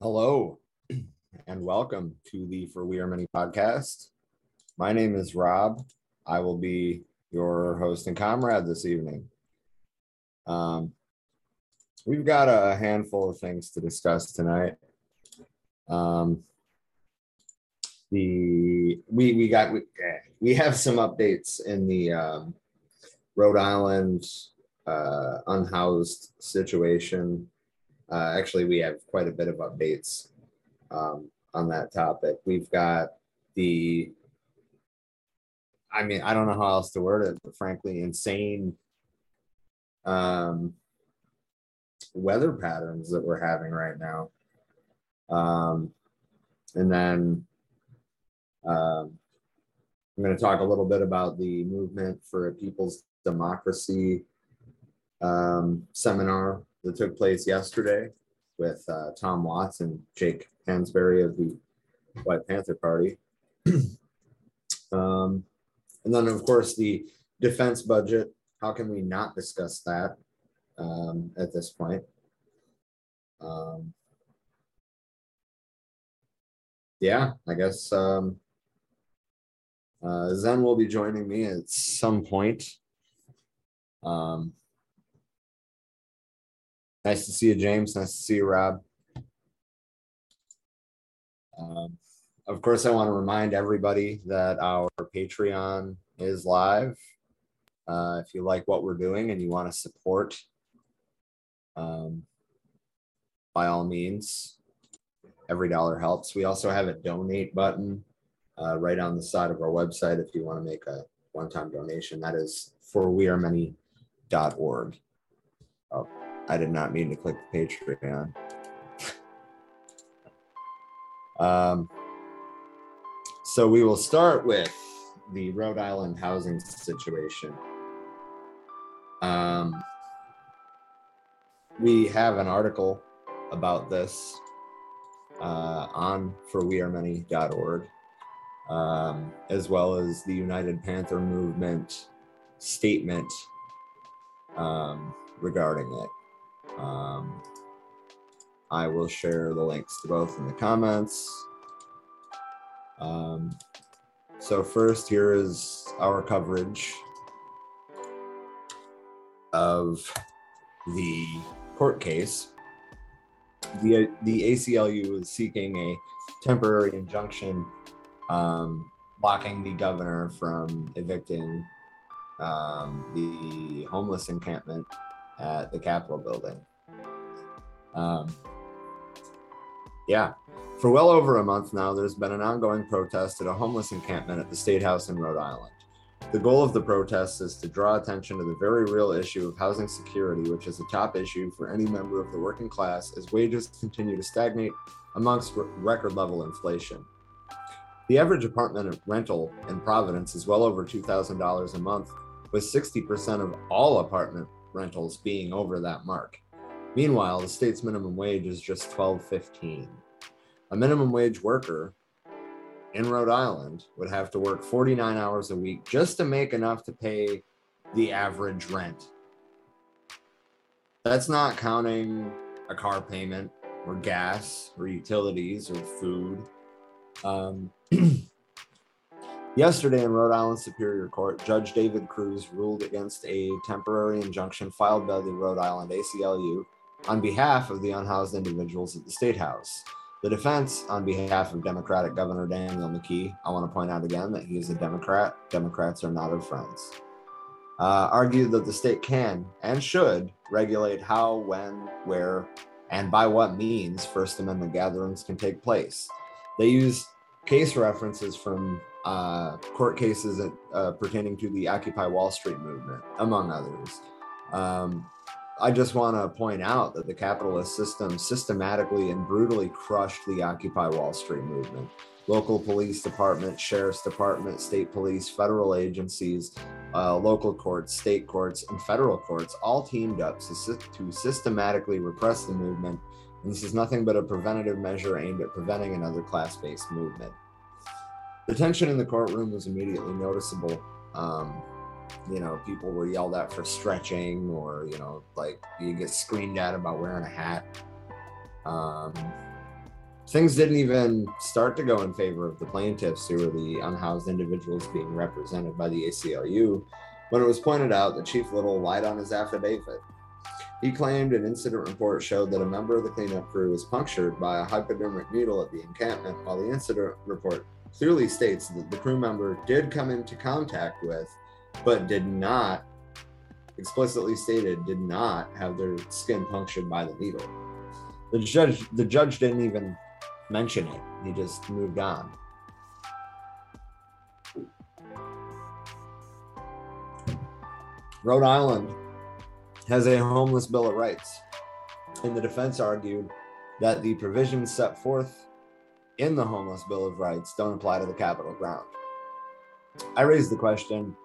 Hello and welcome to the For We Are Many podcast. My name is Rob. I will be your host and comrade this evening. We've got a handful of things to discuss tonight. We have some updates in the Rhode Island unhoused situation. Actually, we have quite a bit of updates on that topic. We've got the, I mean, I don't know how else to word it, but frankly, insane weather patterns that we're having right now. And then I'm going to talk a little bit about the Movement for a People's Democracy seminar that took place yesterday with Tom Watts and Jake Pansbury of the White Panther Party. And then, of course, the defense budget. How can we not discuss that at this point? I guess Zen will be joining me at some point. Nice to see you, James. Nice to see you, Rob. Of course, I want to remind everybody that our Patreon is live. If you like what we're doing and you want to support, by all means, every dollar helps. We also have a donate button right on the side of our website if you want to make a one-time donation. That is forwearemany.org. Oh, I did not mean to click the Patreon. So we will start with the Rhode Island housing situation. We have an article about this on forwearemany.org, as well as the United Panther Movement statement regarding it. I will share the links to both in the comments. So first, here is our coverage of the court case. The ACLU is seeking a temporary injunction blocking the governor from evicting the homeless encampment at the Capitol building. For well over a month now, there's been an ongoing protest at a homeless encampment at the State House in Rhode Island. The goal of the protest is to draw attention to the very real issue of housing security, which is a top issue for any member of the working class as wages continue to stagnate amongst record level inflation. The average apartment rental in Providence is well over $2,000 a month, with 60% of all apartment rentals being over that mark. Meanwhile, the state's minimum wage is just $12.15. A minimum wage worker in Rhode Island would have to work 49 hours a week just to make enough to pay the average rent. That's not counting a car payment or gas or utilities or food. Yesterday in Rhode Island Superior Court, Judge David Cruz ruled against a temporary injunction filed by the Rhode Island ACLU on behalf of the unhoused individuals at the State House. The defense, on behalf of Democratic Governor Daniel McKee, I want to point out again that he is a Democrat. Democrats are not our friends. Argued that the state can and should regulate how, when, where, and by what means First Amendment gatherings can take place. They used case references from court cases pertaining to the Occupy Wall Street movement, among others. I just want to point out that the capitalist system systematically and brutally crushed the Occupy Wall Street movement. Local police department, sheriff's department, state police, federal agencies, local courts, state courts, and federal courts all teamed up to systematically repress the movement. And this is nothing but a preventative measure aimed at preventing another class-based movement. The tension in the courtroom was immediately noticeable. People were yelled at for stretching, or, you get screamed at about wearing a hat. things didn't even start to go in favor of the plaintiffs, who were the unhoused individuals being represented by the ACLU, when it was pointed out that Chief Little lied on his affidavit. He claimed an incident report showed that a member of the cleanup crew was punctured by a hypodermic needle at the encampment, while the incident report clearly states that the crew member did come into contact with, but did not, explicitly stated, did not have their skin punctured by the needle. The judge didn't even mention it. He just moved on. Rhode Island has a homeless bill of rights, and the defense argued that the provisions set forth in the homeless bill of rights don't apply to the Capitol ground. I raised the question,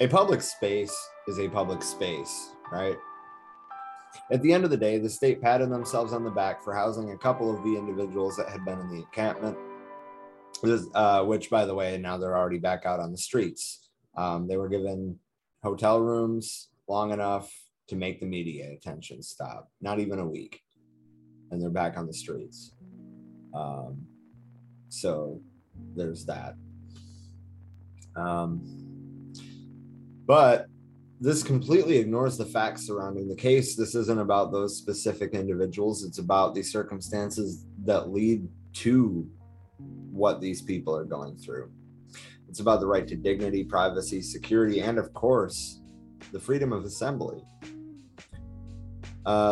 a public space is a public space, right? At the end of the day, the state patted themselves on the back for housing a couple of the individuals that had been in the encampment, which, by the way, now they're already back out on the streets. They were given hotel rooms long enough to make the media attention stop, not even a week, and they're back on the streets. So there's that. But this completely ignores the facts surrounding the case. This isn't about those specific individuals. It's about the circumstances that lead to what these people are going through. It's about the right to dignity, privacy, security, and of course, the freedom of assembly.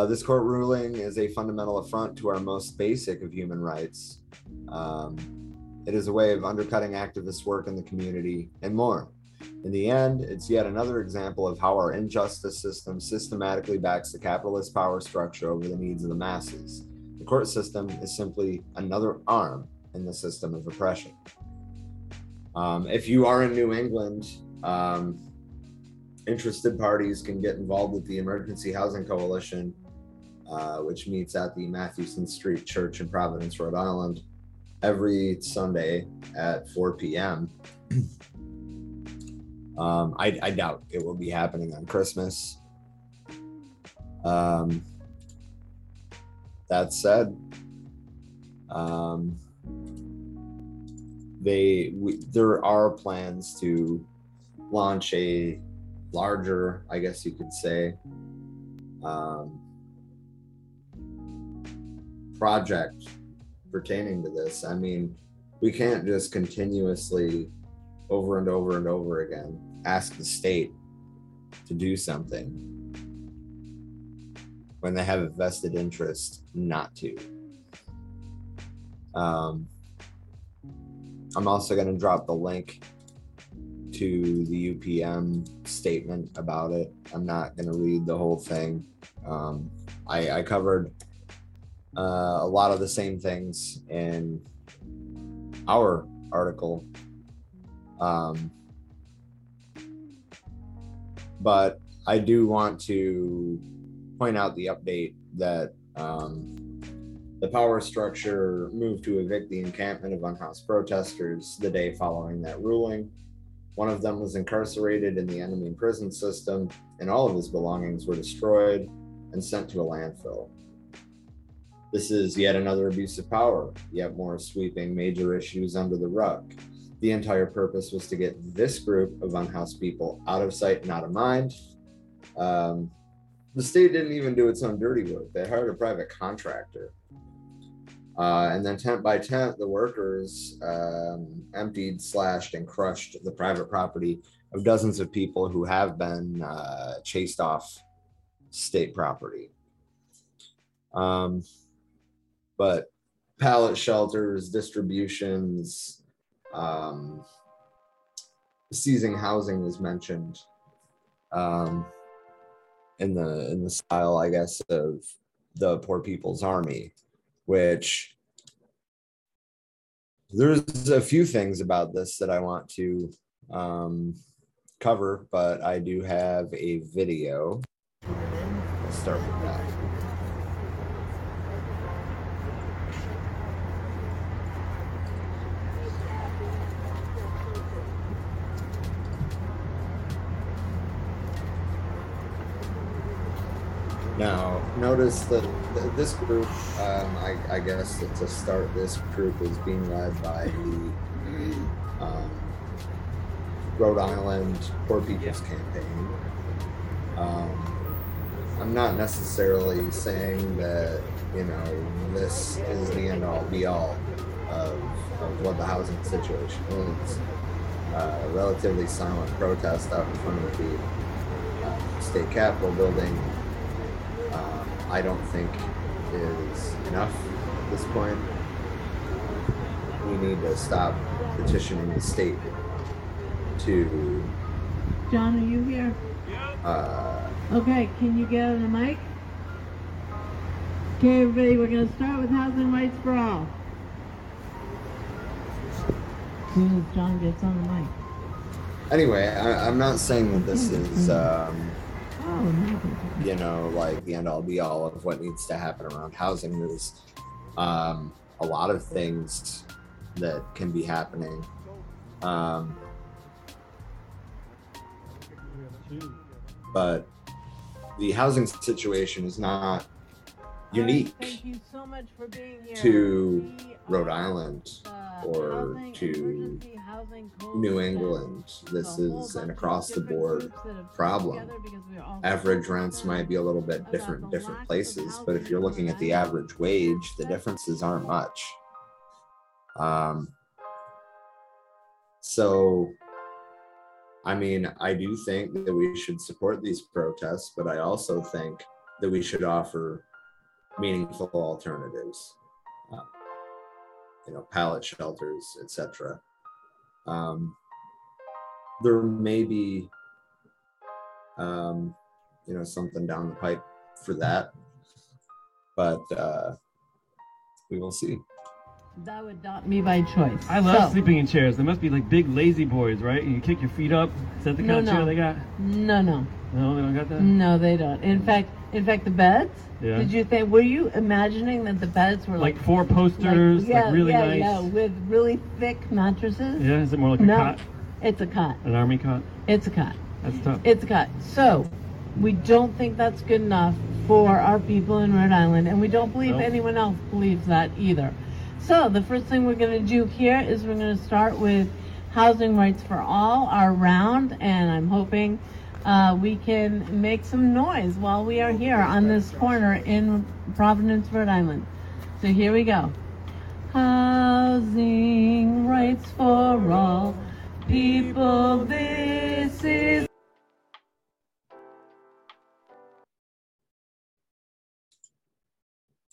This court ruling is a fundamental affront to our most basic of human rights. It is a way of undercutting activist work in the community and more. In the end, it's yet another example of how our injustice system systematically backs the capitalist power structure over the needs of the masses. The court system is simply another arm in the system of oppression. If you are in New England, interested parties can get involved with the Emergency Housing Coalition, which meets at the Mathewson Street Church in Providence, Rhode Island, every Sunday at 4 p.m. I doubt it will be happening on Christmas. That said, there are plans to launch a larger, I guess you could say, project pertaining to this. I mean, we can't just continuously over and over and over again ask the state to do something when they have a vested interest not to. I'm also going to drop the link to the UPM statement about it. I'm not going to read the whole thing. I covered a lot of the same things in our article. But I do want to point out the update that the power structure moved to evict the encampment of unhoused protesters the day following that ruling. One of them was incarcerated in the enemy prison system, and all of his belongings were destroyed and sent to a landfill. This is yet another abuse of power, yet more sweeping major issues under the rug. The entire purpose was to get this group of unhoused people out of sight and out of mind. The state didn't even do its own dirty work. They hired a private contractor. And then tent by tent, the workers emptied, slashed, and crushed the private property of dozens of people who have been chased off state property. But pallet shelters, distributions, seizing housing was mentioned in the style, I guess, of the Poor People's Army, which there's a few things about this that I want to cover, but I do have a video. Let's start with that. Now, noticed that this group, I guess that to start this group, is being led by the Rhode Island Poor People's Campaign. I'm not necessarily saying that, you know, this is the end-all be-all of what the housing situation is. Relatively silent protest out in front of the state capitol building, I don't think is enough at this point. We need to stop petitioning the state to... John, are you here? Okay, can you get on the mic? Okay, everybody, we're going to start with housing rights for all. As soon as John gets on the mic. Anyway, I'm not saying that this is, you know, like the end-all be-all of what needs to happen around housing. There's a lot of things that can be happening. But the housing situation is not unique to Rhode Island or to New England. This is an across the board problem. Average rents might be a little bit different in different places, but if you're looking at the average wage, the differences aren't much. So, I mean, I do think that we should support these protests, but I also think that we should offer meaningful alternatives, you know, pallet shelters, etc. There may be, you know, something down the pipe for that, but we will see. That would not be by choice. I love sleeping in chairs. There must be like big lazy boys, right? And you kick your feet up. Is that the kind of chair they got? No, they don't got that? No, they don't. In fact, the beds? Yeah. Did you think, were you imagining that the beds were like four posters, nice? Yeah, with really thick mattresses. Yeah, is it more like a cot? It's a cot. An army cot? It's a cot. That's tough. It's a cot. So, we don't think that's good enough for our people in Rhode Island, and we don't believe anyone else believes that either. So the first thing we're going to do here is we're going to start with Housing Rights for All, our round, and I'm hoping we can make some noise while we are here on this corner in Providence, Rhode Island. So here we go. Housing rights for all people, this is...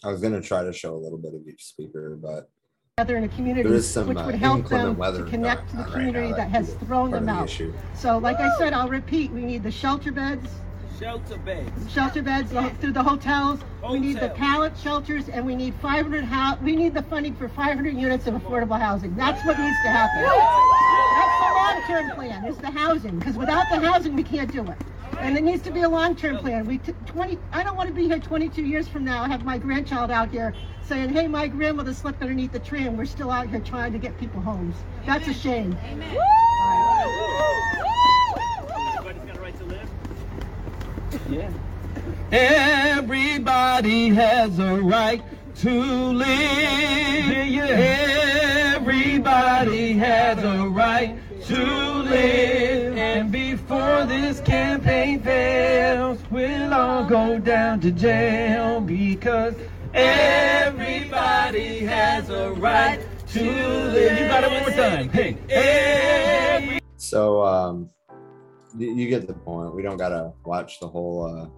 I was going to try to show a little bit of each speaker, but in a community which would help them to connect to the community right now, that has thrown them out. So like I said, I'll repeat, we need the shelter beds through the hotels. We need the pallet shelters, and we need the funding for 500 units of affordable housing. That's what needs to happen. That's the long-term plan, is the housing, because without the housing we can't do it. And it needs to be a long-term plan. I don't want to be here 22 years from now, have my grandchild out here saying, hey, my grandmother slept underneath the tree and we're still out here trying to get people homes. Amen. That's a shame. Amen. Woo! Everybody's got a right to live? Yeah. Everybody has a right to live. Yeah. Everybody has a right to live, and before this campaign fails, we'll all go down to jail, because everybody has a right to live. You got it one more time. Hey. So, you get the point. We don't gotta watch the whole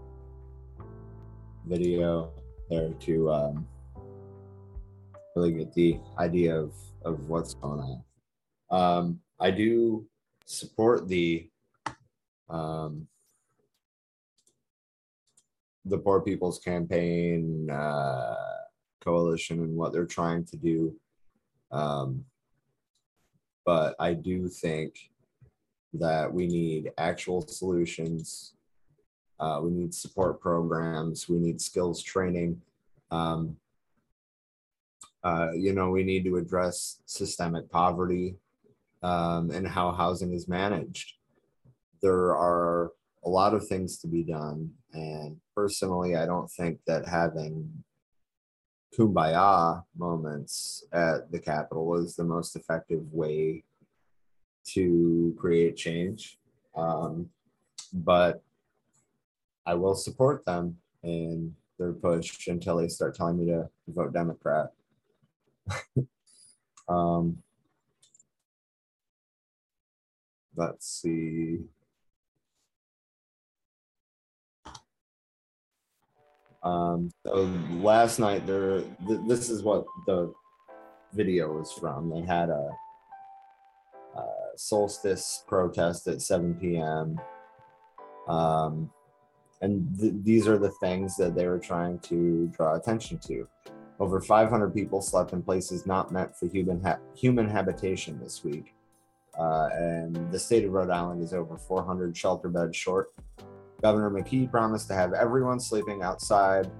video there to really get the idea of what's going on. I do support the Poor People's Campaign coalition and what they're trying to do, but I do think that we need actual solutions. We need support programs. We need skills training. You know, we need to address systemic poverty. And how housing is managed. There are a lot of things to be done, and personally, I don't think that having kumbaya moments at the Capitol is the most effective way to create change. But I will support them in their push until they start telling me to vote Democrat. Let's see. So last night, this is what the video is from. They had a solstice protest at 7 p.m. And these are the things that they were trying to draw attention to. Over 500 people slept in places not meant for human habitation this week. And the state of Rhode Island is over 400 shelter beds short. Governor McKee promised to have everyone sleeping outside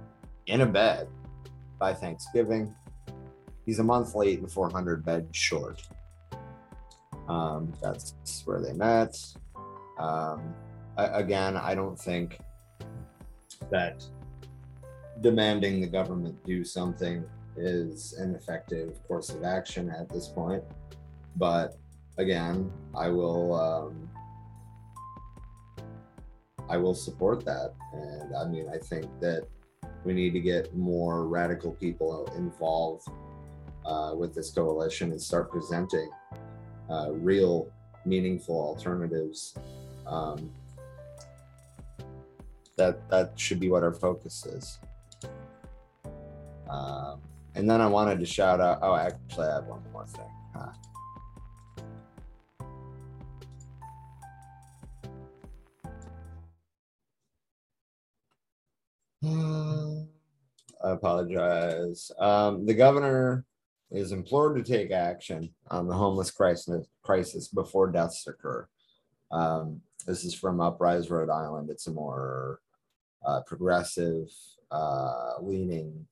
in a bed by Thanksgiving. He's a month late and 400 beds short. That's where they met. Again, I don't think that demanding the government do something is an effective course of action at this point. But again, I will support that. And I mean, I think that we need to get more radical people involved with this coalition and start presenting real, meaningful alternatives. That should be what our focus is. And then I wanted to shout out, oh, actually I have one more thing. I apologize. The governor is implored to take action on the homeless crisis before deaths occur. This is from Uprise Rhode Island. It's a more progressive, leaning,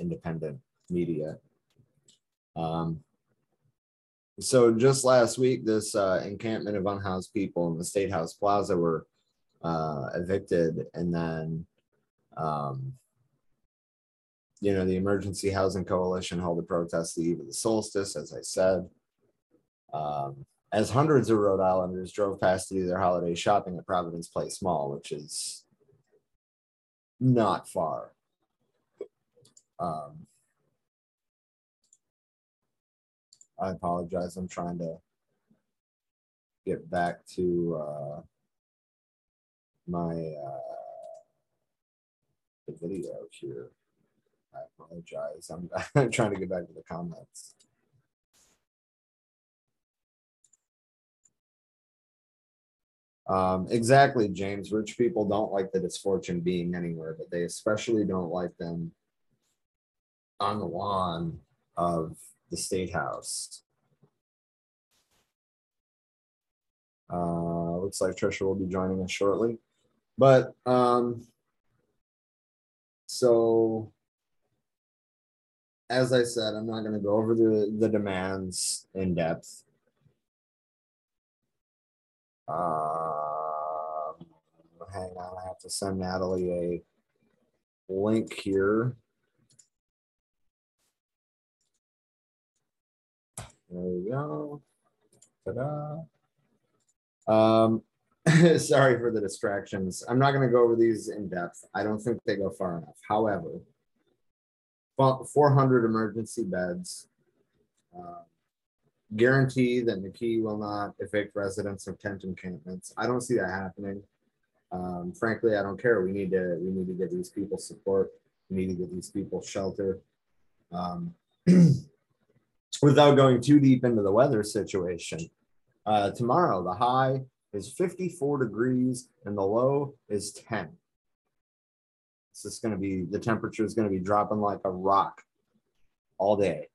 independent media. So just last week, this encampment of unhoused people in the State House Plaza were evicted, and then the Emergency Housing Coalition held a protest the eve of the solstice, as I said, as hundreds of Rhode Islanders drove past to do their holiday shopping at Providence Place Mall, which is not far. I apologize, I'm trying to get back to the video here. I apologize. I'm trying to get back to the comments. Exactly, James. Rich people don't like the misfortune being anywhere, but they especially don't like them on the lawn of the State House. Looks like Trisha will be joining us shortly. But so, as I said, I'm not going to go over the demands in depth. Hang on, I have to send Natalie a link here. There we go. Ta-da. Sorry for the distractions. I'm not going to go over these in depth. I don't think they go far enough. However, 400 emergency beds. Guarantee that McKee will not evict residents of tent encampments. I don't see that happening. Frankly, I don't care. We need to give these people support. We need to give these people shelter. Without going too deep into the weather situation, tomorrow the high is 54 degrees and the low is 10. The temperature is going to be dropping like a rock all day.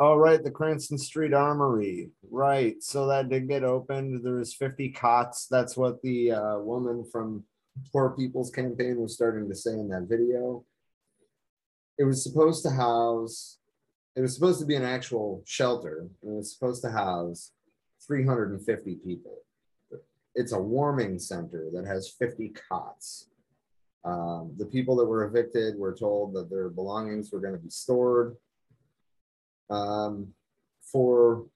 All right, the Cranston Street Armory. Right, so that did get opened. There was 50 cots. That's what the woman from Poor People's Campaign was starting to say in that video. it was supposed to house, it was supposed to be an actual shelter, and it was supposed to house 350 people. It's a warming center that has 50 cots. The people that were evicted were told that their belongings were going to be stored for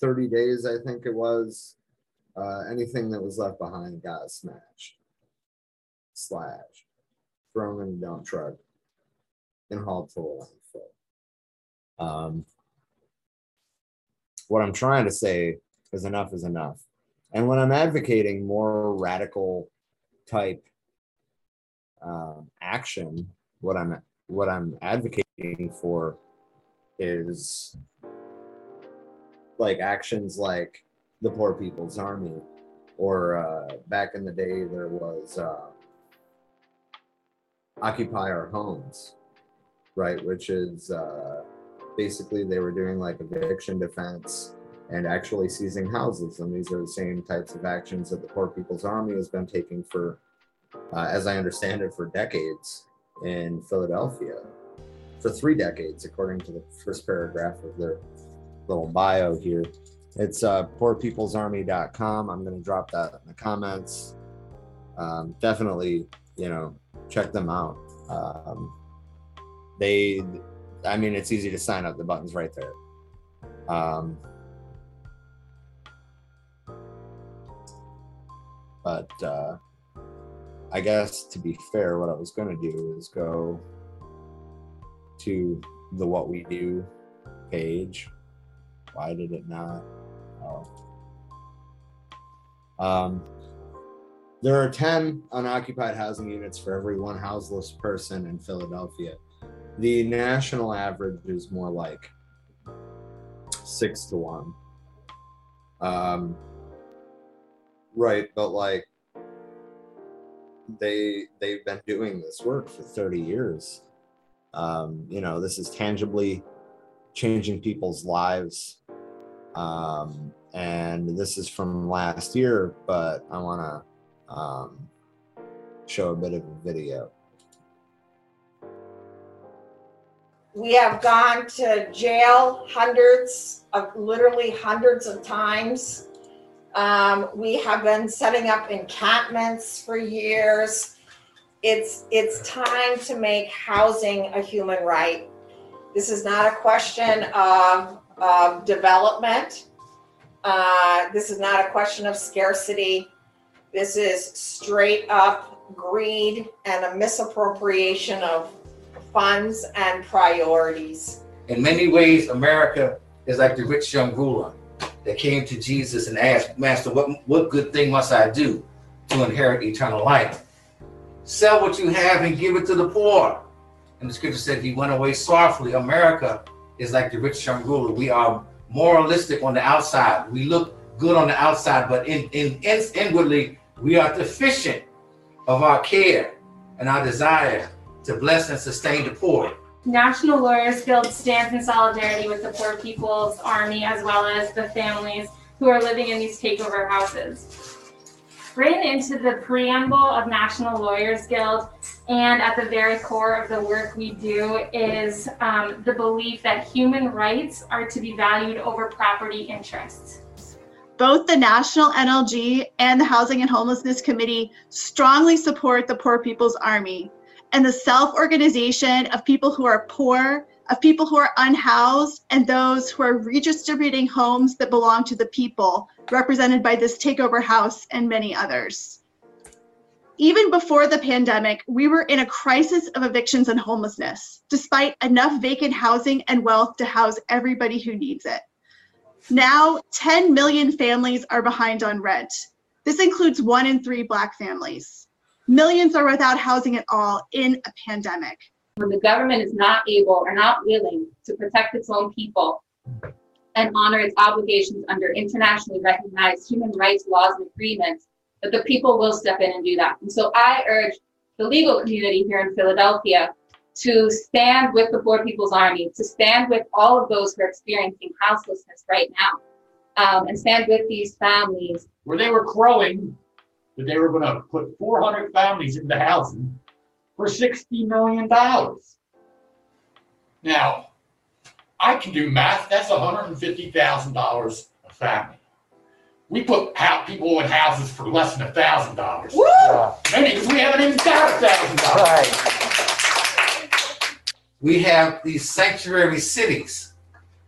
30 days, I think it was. Anything that was left behind got smashed, slashed, thrown in a dump truck, and hauled to a landfill. What I'm trying to say is enough is enough. And when I'm advocating more radical type action, what I'm advocating for is like actions like the Poor People's Army, or back in the day there was Occupy Our Homes, right? Which is basically they were doing like eviction defense and actually seizing houses. And these are the same types of actions that the Poor People's Army has been taking for, as I understand it, for decades in Philadelphia, for 3 decades, according to the first paragraph of their little bio here. It's poorpeoplesarmy.com. I'm going to drop that in the comments. Definitely, you know, check them out. I mean, it's easy to sign up. The button's right there. But I guess, to be fair, what I was going to do is go to the What We Do page. Why did it not? There are 10 unoccupied housing units for every one houseless person in Philadelphia. The national average is more like 6 to 1. Right, but like they've been doing this work for 30 years. You know, this is tangibly changing people's lives. And this is from last year, but I want to show a bit of a video. We have gone to jail hundreds of times. We have been setting up encampments for years. It's time to make housing a human right. This is not a question of development. This is not a question of scarcity. This is straight up greed and a misappropriation of funds and priorities. In many ways, America is like the rich young ruler that came to Jesus and asked, Master, what good thing must I do to inherit eternal life? Sell what you have and give it to the poor. And the scripture said he went away sorrowfully. America is like the rich young ruler. We are moralistic on the outside. We look good on the outside, but inwardly, we are deficient of our care and our desire to bless and sustain the poor. National Lawyers Guild stands in solidarity with the Poor People's Army, as well as the families who are living in these takeover houses. Written into the preamble of National Lawyers Guild and at the very core of the work we do is the belief that human rights are to be valued over property interests. Both the National NLG and the Housing and Homelessness Committee strongly support the Poor People's Army and the self-organization of people who are poor, of people who are unhoused, and those who are redistributing homes that belong to the people, represented by this takeover house and many others. Even before the pandemic, we were in a crisis of evictions and homelessness, despite enough vacant housing and wealth to house everybody who needs it. Now, 10 million families are behind on rent. This includes 1 in 3 Black families. Millions are without housing at all in a pandemic. When the government is not able or not willing to protect its own people and honor its obligations under internationally recognized human rights laws and agreements, that the people will step in and do that. And so I urge the legal community here in Philadelphia to stand with the Poor People's Army, to stand with all of those who are experiencing houselessness right now, and stand with these families. Where they were crowing that they were going to put 400 families into housing, for $60 million. Now, I can do math. That's $150,000 a family. We put people in houses for less than $1,000. Woo! Maybe because we haven't even got $1,000. Right. We have these sanctuary cities.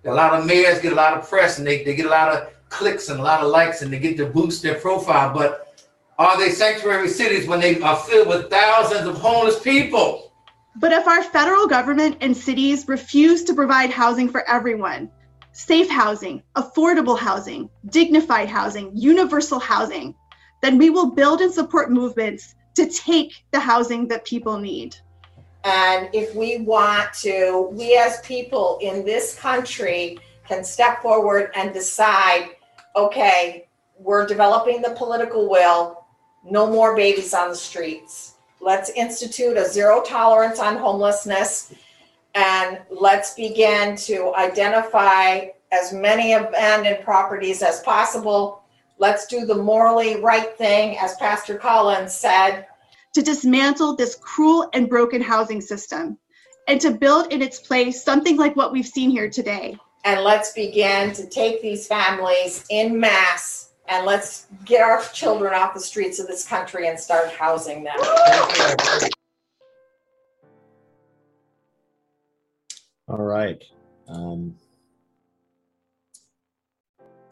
A lot of mayors get a lot of press, and they get a lot of clicks and a lot of likes, and they get to boost their profile. But are they sanctuary cities when they are filled with thousands of homeless people? But if our federal government and cities refuse to provide housing for everyone, safe housing, affordable housing, dignified housing, universal housing, then we will build and support movements to take the housing that people need. And if we want to, we as people in this country can step forward and decide, okay, we're developing the political will, no more babies on the streets. Let's institute a zero tolerance on homelessness, and let's begin to identify as many abandoned properties as possible. Let's do the morally right thing, as Pastor Collins said, to dismantle this cruel and broken housing system and to build in its place something like what we've seen here today. And let's begin to take these families in mass, and let's get our children off the streets of this country and start housing them. All right.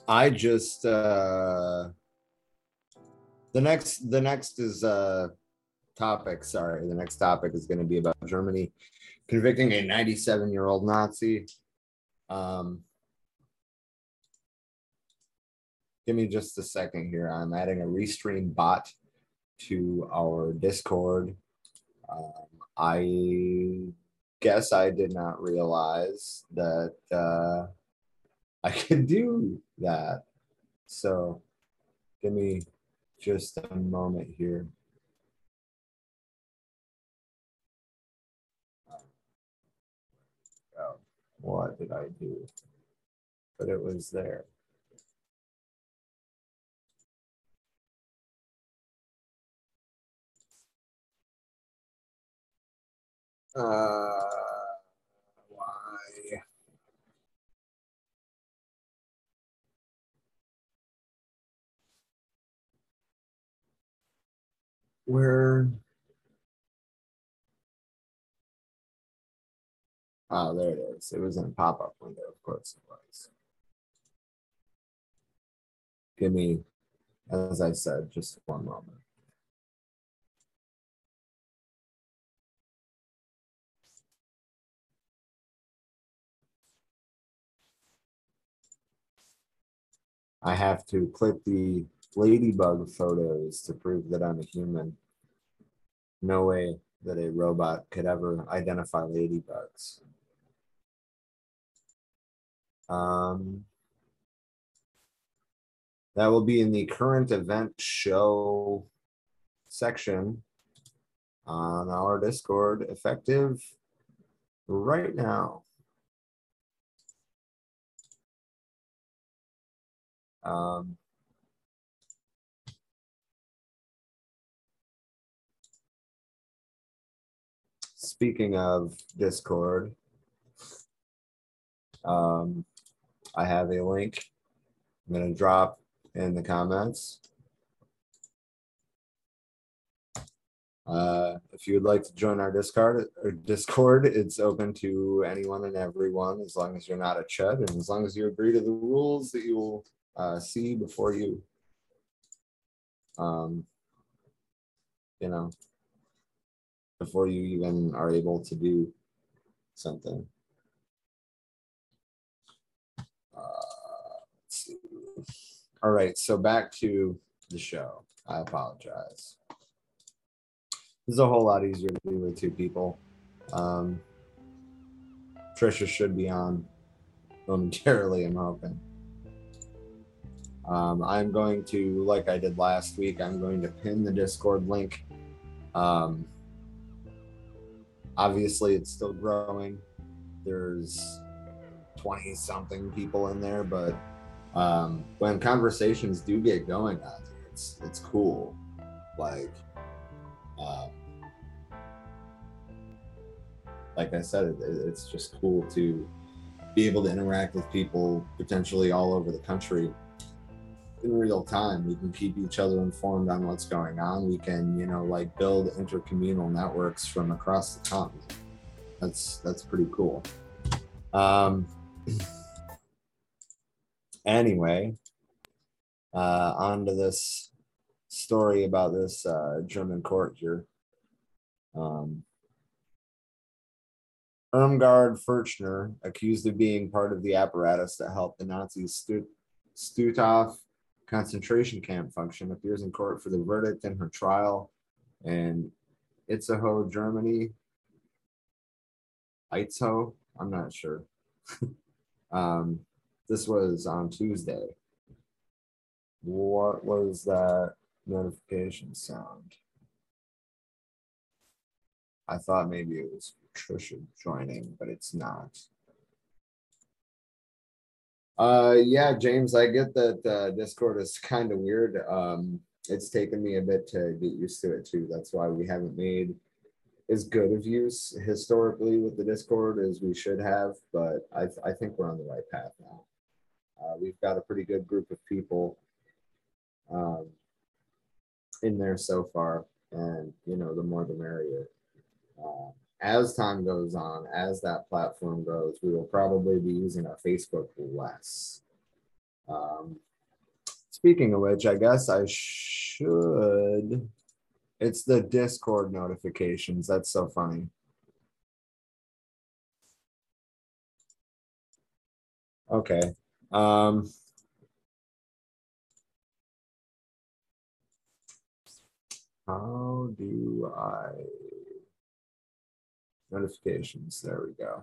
I just the next topic. Sorry, the next topic is going to be about Germany convicting a 97-year-old Nazi. Give me just a second here. I'm adding a restream bot to our Discord. I guess I did not realize that I could do that. So give me just a moment here. What did I do? But it was there. Why? Where? Ah, there it is. It was in a pop-up window, of course it was. Give me, as I said, just one moment. I have to click the ladybug photos to prove that I'm a human. No way that a robot could ever identify ladybugs. That will be in the current event show section on our Discord, effective right now. Speaking of Discord, I have a link I'm going to drop in the comments. If you would like to join our Discord, it's open to anyone and everyone, as long as you're not a chud and as long as you agree to the rules that you will see before you, you know, before you even are able to do something. Let's see. All right, so back to the show. I apologize. This is a whole lot easier to do with two people. Trisha should be on momentarily, I'm hoping. I'm going to, like I did last week, I'm going to pin the Discord link. Obviously, it's still growing. There's 20-something people in there, but when conversations do get going on there, it's cool. Like, like I said, it's just cool to be able to interact with people potentially all over the country in real time. We can keep each other informed on what's going on. We can, you know, like build intercommunal networks from across the continent. That's pretty cool. Anyway, on to this story about this German court here. Irmgard Furchner, accused of being part of the apparatus that helped the Nazis' Stutthof concentration camp function, appears in court for the verdict in her trial in Itzehoe, Germany. Itzehoe? I'm not sure. This was on Tuesday. What was that notification sound? I thought maybe it was Trisha joining, but it's not. Yeah, James, I get that Discord is kind of weird. It's taken me a bit to get used to it too. That's why we haven't made as good of use historically with the Discord as we should have, but I think we're on the right path now. We've got a pretty good group of people in there so far, and you know, the more the merrier. As time goes on, as that platform goes, we will probably be using our Facebook less. Speaking of which, I guess I should... It's the Discord notifications. That's so funny. Okay. How do I... Notifications, there we go.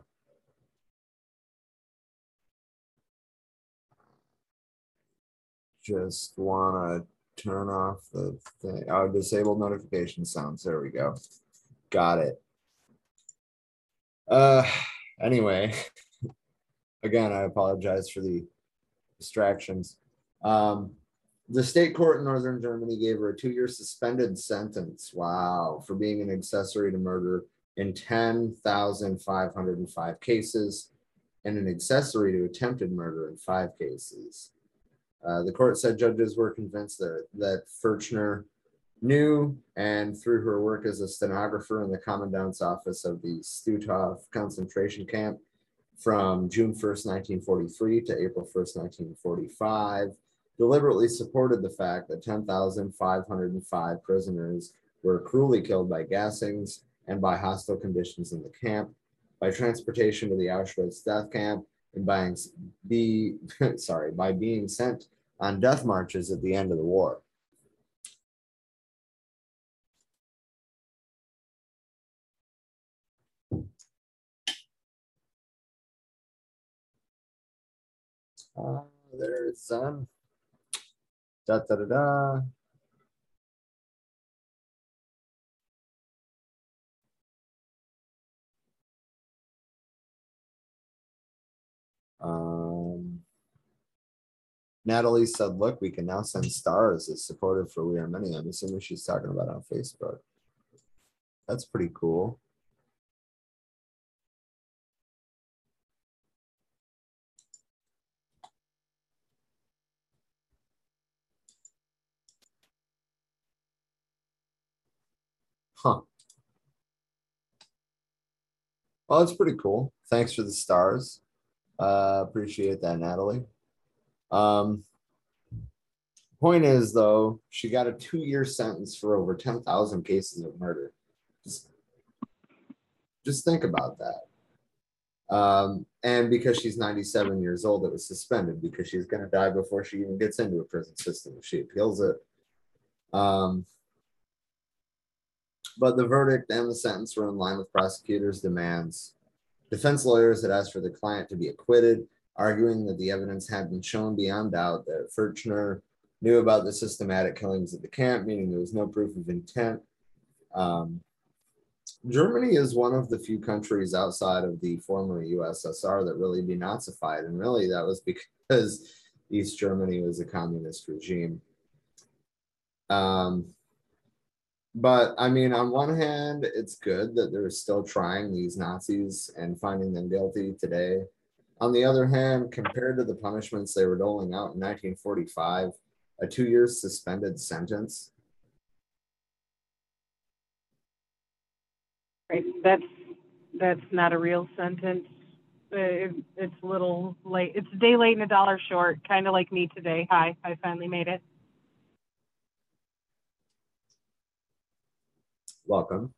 Just wanna turn off the thing. Oh, disable notification sounds, there we go. Got it. Anyway, again, I apologize for the distractions. The state court in Northern Germany gave her a 2-year suspended sentence, wow, for being an accessory to murder in 10,505 cases and an accessory to attempted murder in 5 cases. The court said judges were convinced that Furchner knew, and through her work as a stenographer in the commandant's office of the Stutthof concentration camp from June 1st, 1943 to April 1st, 1945, deliberately supported the fact that 10,505 prisoners were cruelly killed by gassings and by hostile conditions in the camp, by transportation to the Auschwitz death camp, and by being sent on death marches at the end of the war. There's da-da-da-da. Natalie said, look, we can now send stars as supportive for We Are Many. I'm assuming she's talking about on Facebook. That's pretty cool. Huh. Well, that's pretty cool. Thanks for the stars. Appreciate that, Natalie. Point is, though, she got a 2-year sentence for over 10,000 cases of murder. Just think about that. And because she's 97 years old, it was suspended because she's going to die before she even gets into a prison system if she appeals it. But the verdict and the sentence were in line with prosecutors' demands. Defense lawyers had asked for the client to be acquitted, arguing that the evidence had been shown beyond doubt that Furchner knew about the systematic killings at the camp, meaning there was no proof of intent. Germany is one of the few countries outside of the former USSR that really denazified, and really that was because East Germany was a communist regime. But I mean, on one hand, it's good that they're still trying these Nazis and finding them guilty today. On the other hand, compared to the punishments they were doling out in 1945, a 2-year suspended sentence. Right. That's not a real sentence. It's a little late. It's a day late and a dollar short, kind of like me today. Hi, I finally made it. Welcome.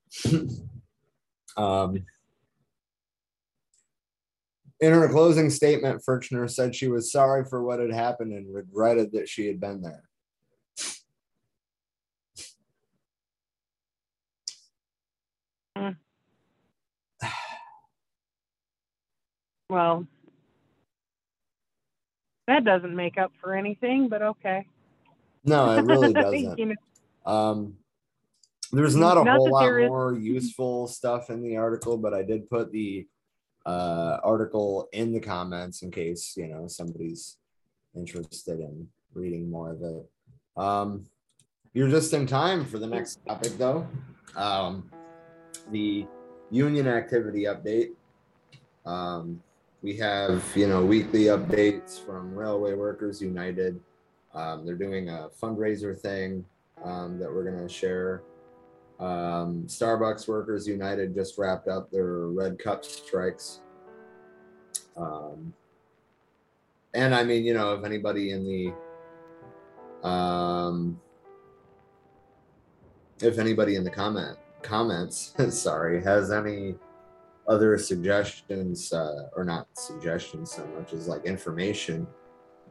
In her closing statement, Furchner said she was sorry for what had happened and regretted that she had been there. Well, that doesn't make up for anything, but okay. No, it really doesn't. You know. There's not a whole lot more useful stuff in the article, but I did put the article in the comments in case, you know, somebody's interested in reading more of it. You're just in time for the next topic, though. The union activity update. We have, you know, weekly updates from Railway Workers United. They're doing a fundraiser thing that we're going to share. Starbucks Workers United just wrapped up their Red Cup strikes. And I mean, you know, if anybody in the, comments, sorry, has any other suggestions, or not suggestions so much as like information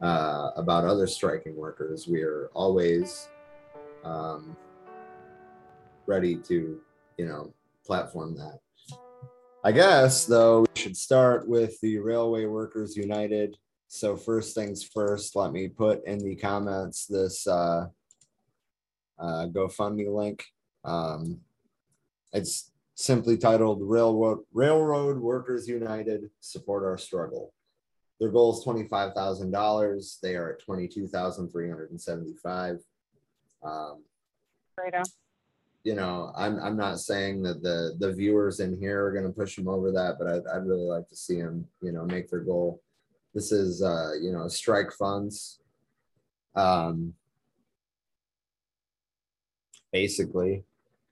about other striking workers, we are always ready to, you know, platform that. I guess, though, we should start with the Railway Workers United. So first things first, let me put in the comments this GoFundMe link. It's simply titled Railroad Workers United Support Our Struggle. Their goal is $25,000. They are at $22,375. Right on. You know, I'm not saying that the viewers in here are going to push them over that, but I'd really like to see them, you know, make their goal. This is, you know, strike funds. Basically.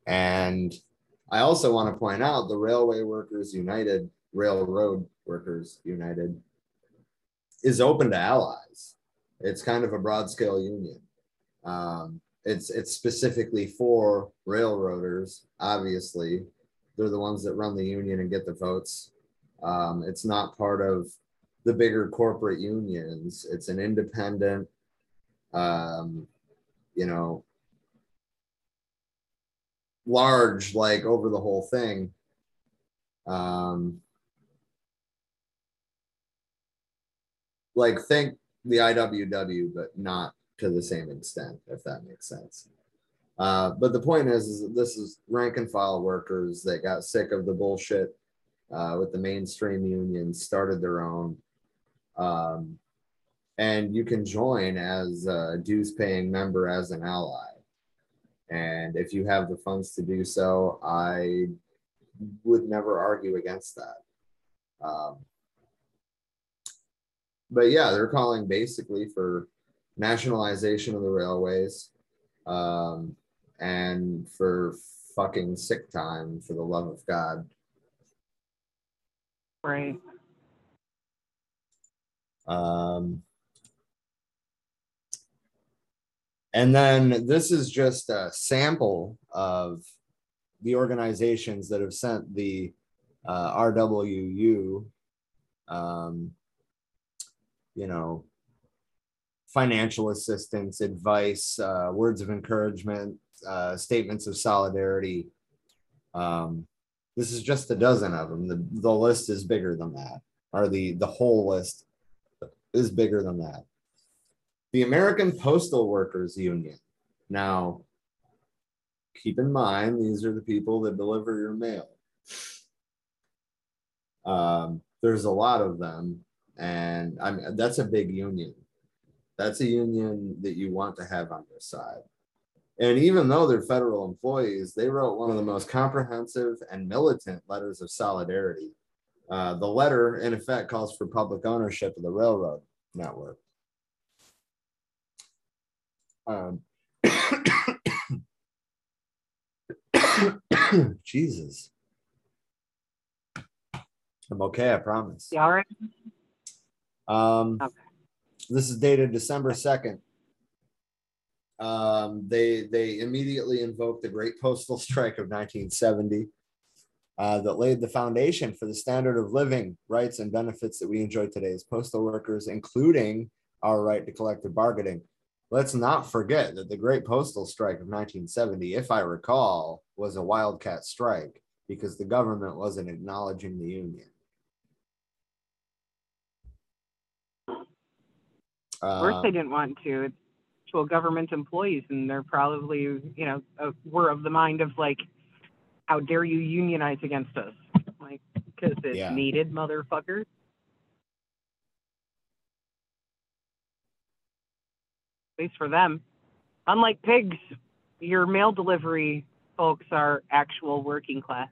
And I also want to point out the Railroad Workers United is open to allies. It's kind of a broad scale union. It's specifically for railroaders, obviously. They're the ones that run the union and get the votes. It's not part of the bigger corporate unions. It's an independent, you know, large, like over the whole thing. Like think the IWW, but not to the same extent, if that makes sense. But the point is that this is rank and file workers that got sick of the bullshit with the mainstream unions, started their own. And you can join as a dues paying member as an ally. And if you have the funds to do so, I would never argue against that. But yeah, they're calling basically for nationalization of the railways, and for fucking sick time, for the love of God. Right. And then this is just a sample of the organizations that have sent the RWU, you know, financial assistance, advice, words of encouragement, statements of solidarity. This is just a dozen of them. The list is bigger than that, or the whole list is bigger than that. The American Postal Workers Union. Now, keep in mind, these are the people that deliver your mail. There's a lot of them, and I mean, that's a big union. That's a union that you want to have on your side. And even though they're federal employees, they wrote one of the most comprehensive and militant letters of solidarity. The letter, in effect, calls for public ownership of the railroad network. Jesus. I'm okay, I promise. You all right? Okay. This is dated December 2nd. They immediately invoked the Great Postal Strike of 1970 that laid the foundation for the standard of living, rights, and benefits that we enjoy today as postal workers, including our right to collective bargaining. Let's not forget that the Great Postal Strike of 1970, if I recall, was a wildcat strike because the government wasn't acknowledging the union. First, they didn't want to. It's actual government employees, and they're probably, you know, were of the mind of like, how dare you unionize against us? Like, because it's needed, motherfuckers. At least for them. Unlike pigs, your mail delivery folks are actual working class.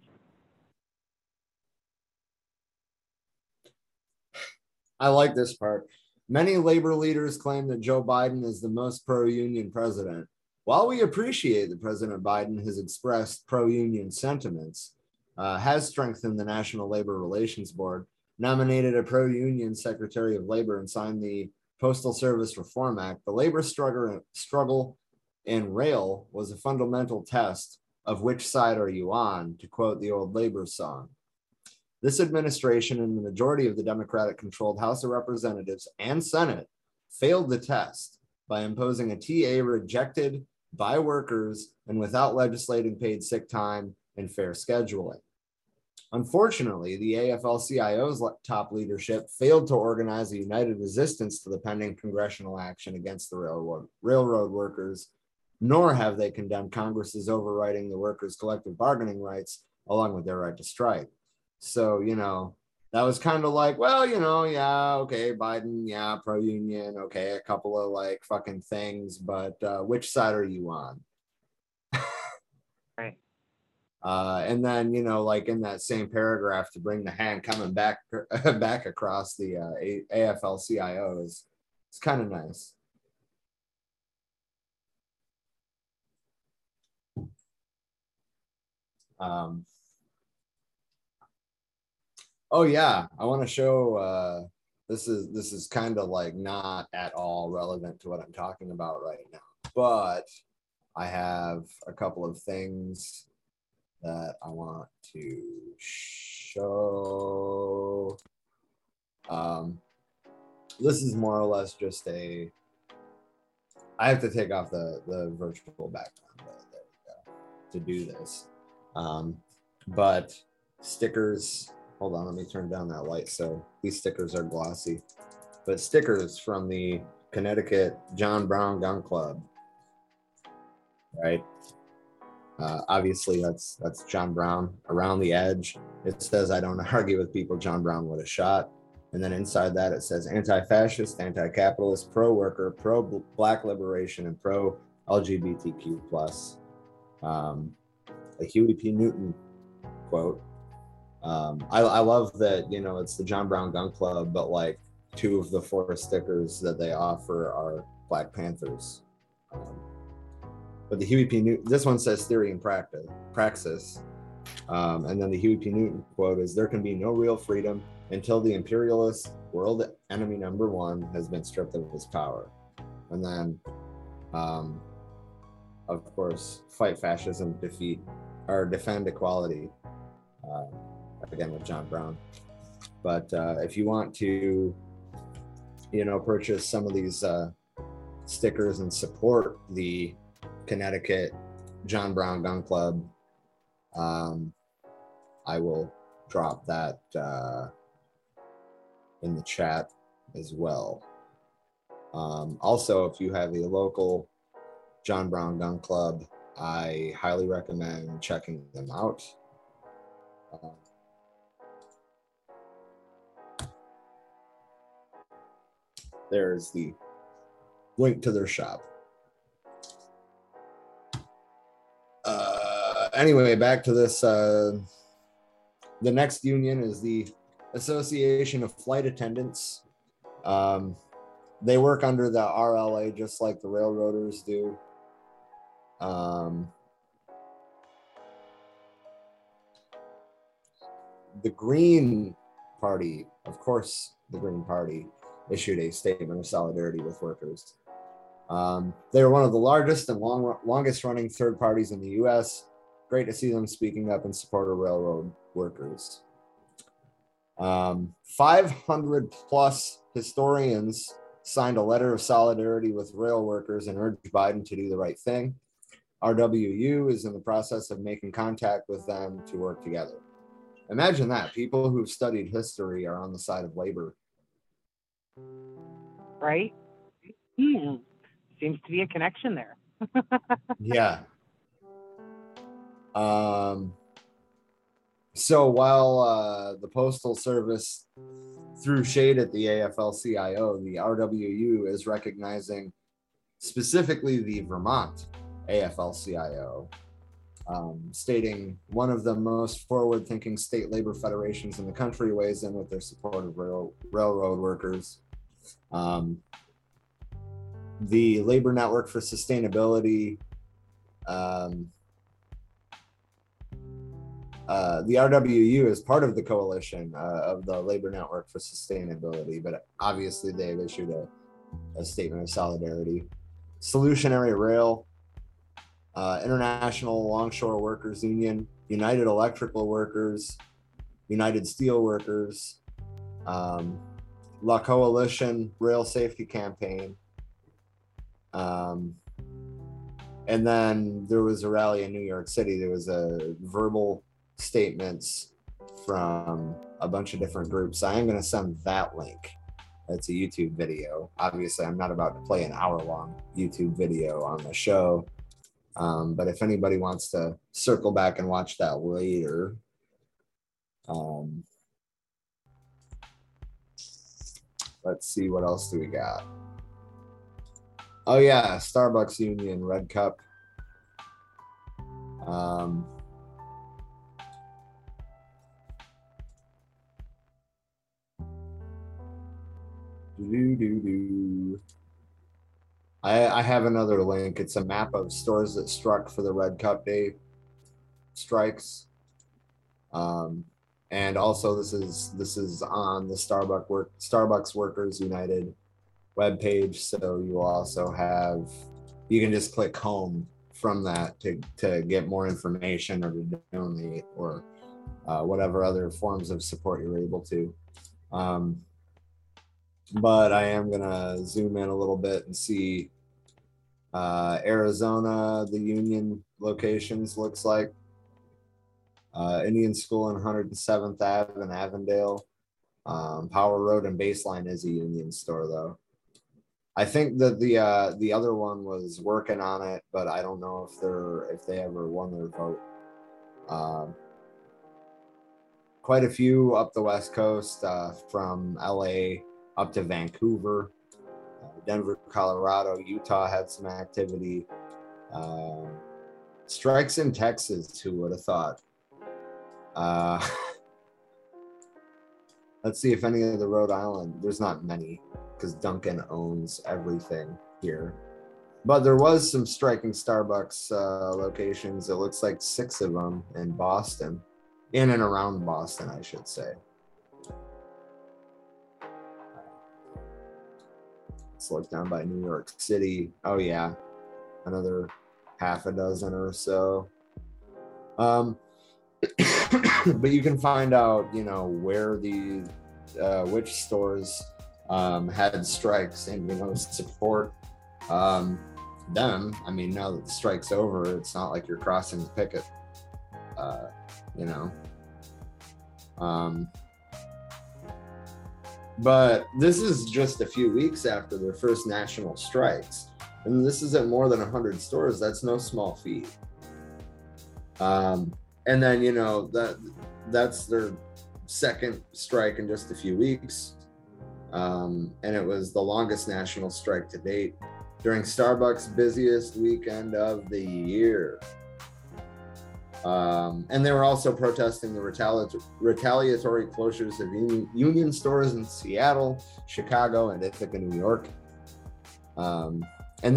I like this part. Many labor leaders claim that Joe Biden is the most pro-union president. While we appreciate that President Biden has expressed pro-union sentiments, has strengthened the National Labor Relations Board, nominated a pro-union Secretary of Labor, and signed the Postal Service Reform Act, the labor struggle in rail was a fundamental test of which side are you on, to quote the old labor song. This administration and the majority of the Democratic-controlled House of Representatives and Senate failed the test by imposing a TA rejected by workers and without legislating paid sick time and fair scheduling. Unfortunately, the AFL-CIO's top leadership failed to organize a united resistance to the pending congressional action against the railroad workers, nor have they condemned Congress's overriding the workers' collective bargaining rights along with their right to strike. So, you know, that was kind of like, well, you know, yeah, okay, Biden, yeah, pro-union, okay, a couple of like fucking things, but which side are you on? Right. And then, you know, like in that same paragraph, to bring the hand coming back across the AFL-CIO is, it's kind of nice. Oh yeah, I want to show, this is kind of like not at all relevant to what I'm talking about right now, but I have a couple of things that I want to show. This is more or less just a, I have to take off the virtual background, but there we go, to do this. But stickers, hold on, let me turn down that light. So these stickers are glossy, but stickers from the Connecticut John Brown Gun Club, right? Obviously, that's John Brown. Around the edge, it says, "I don't argue with people John Brown would have shot." And then inside that, it says anti-fascist, anti-capitalist, pro-worker, pro-black liberation, and pro-LGBTQ+. A Huey P. Newton quote. I love that, you know, it's the John Brown Gun Club, but like 2 of the 4 stickers that they offer are Black Panthers. But the Huey P. Newton, this one says theory and praxis. And then the Huey P. Newton quote is, "There can be no real freedom until the imperialist world enemy #1 has been stripped of his power." And then, of course, fight fascism, defend equality. Again with John Brown. But if you want to, you know, purchase some of these stickers and support the Connecticut John Brown Gun Club, I will drop that in the chat as well. Also, if you have a local John Brown Gun Club, I highly recommend checking them out. There's the link to their shop. Anyway, back to this. The next union is the Association of Flight Attendants. They work under the RLA just like the railroaders do. The Green Party, of course, the Green Party issued a statement of solidarity with workers. They are one of the largest and longest running third parties in the US. Great to see them speaking up in support of railroad workers. 500 plus historians signed a letter of solidarity with rail workers and urged Biden to do the right thing. RWU is in the process of making contact with them to work together. Imagine that. People who've studied history are on the side of labor. Right? Mm. Seems to be a connection there. Yeah. So while the Postal Service threw shade at the AFL-CIO, the RWU is recognizing specifically the Vermont AFL-CIO, stating one of the most forward-thinking state labor federations in the country weighs in with their support of railroad workers. The Labor Network for Sustainability, the RWU is part of the coalition of the Labor Network for Sustainability, but obviously they've issued a statement of solidarity. Solutionary Rail, International Longshore Workers Union, United Electrical Workers, United Steel Workers, La Coalition Rail Safety Campaign, and then there was a rally in New York City. There was a verbal statements from a bunch of different groups. I am going to send that link. It's a YouTube video. Obviously, I'm not about to play an hour-long YouTube video on the show. But if anybody wants to circle back and watch that later, let's see, what else do we got? Oh yeah, Starbucks Union, Red Cup. I have another link. It's a map of stores that struck for the Red Cup Day strikes. And also this is on the Starbucks Workers United webpage. So you also have, you can just click home from that to get more information or to donate or whatever other forms of support you're able to. But I am going to zoom in a little bit and see Arizona, the union locations looks like. Indian School on 107th Ave in Avondale. Power Road and Baseline is a union store, though. I think that the other one was working on it, but I don't know if they ever won their vote. Quite a few up the West Coast from LA up to Vancouver, Denver, Colorado, Utah had some activity. Strikes in Texas, who would have thought? Let's see if any of the Rhode Island, there's not many because Duncan owns everything here. But there was some striking Starbucks locations. It looks like 6 of them in Boston, in and around Boston, I should say. It's looked down by New York City. Oh yeah, another half a dozen or so. But you can find out, you know, where the which stores had strikes and, you know, support them. I mean, now that the strike's over, it's not like you're crossing the picket, you know. But this is just a few weeks after their first national strikes. And this is at more than 100 stores. That's no small feat. And then, you know, that's their second strike in just a few weeks. And it was the longest national strike to date during Starbucks' busiest weekend of the year. And they were also protesting the retaliatory closures of union stores in Seattle, Chicago, and Ithaca, New York. And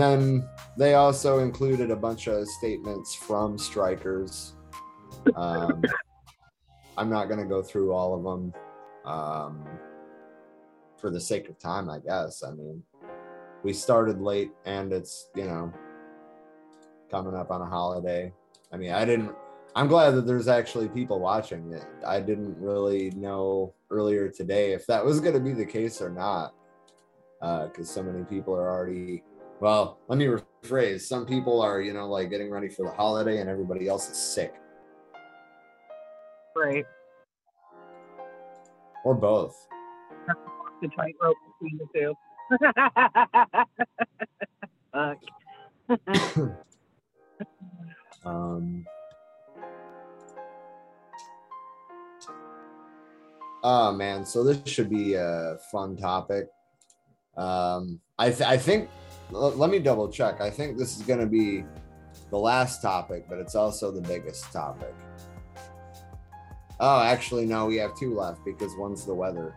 then they also included a bunch of statements from strikers. I'm not going to go through all of them for the sake of time, I guess. I mean, we started late and it's, you know, coming up on a holiday. I mean, I'm glad that there's actually people watching it. I didn't really know earlier today if that was going to be the case or not, because so many people are already, well, let me rephrase. Some people are, you know, like getting ready for the holiday and everybody else is sick. Right. Or both. The tightrope between the two. Oh man, so this should be a fun topic. I think let me double check. I think this is going to be the last topic, but it's also the biggest topic. Oh, actually, no, we have two left because one's the weather,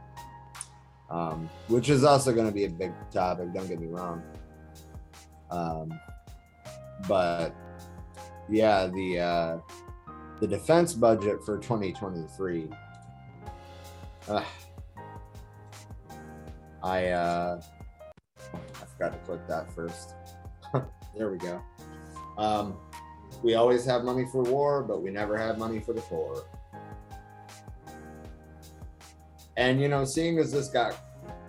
which is also going to be a big topic. Don't get me wrong. But yeah, the defense budget for 2023. I forgot to click that first. There we go. We always have money for war, but we never have money for the poor. And, you know, seeing as this got,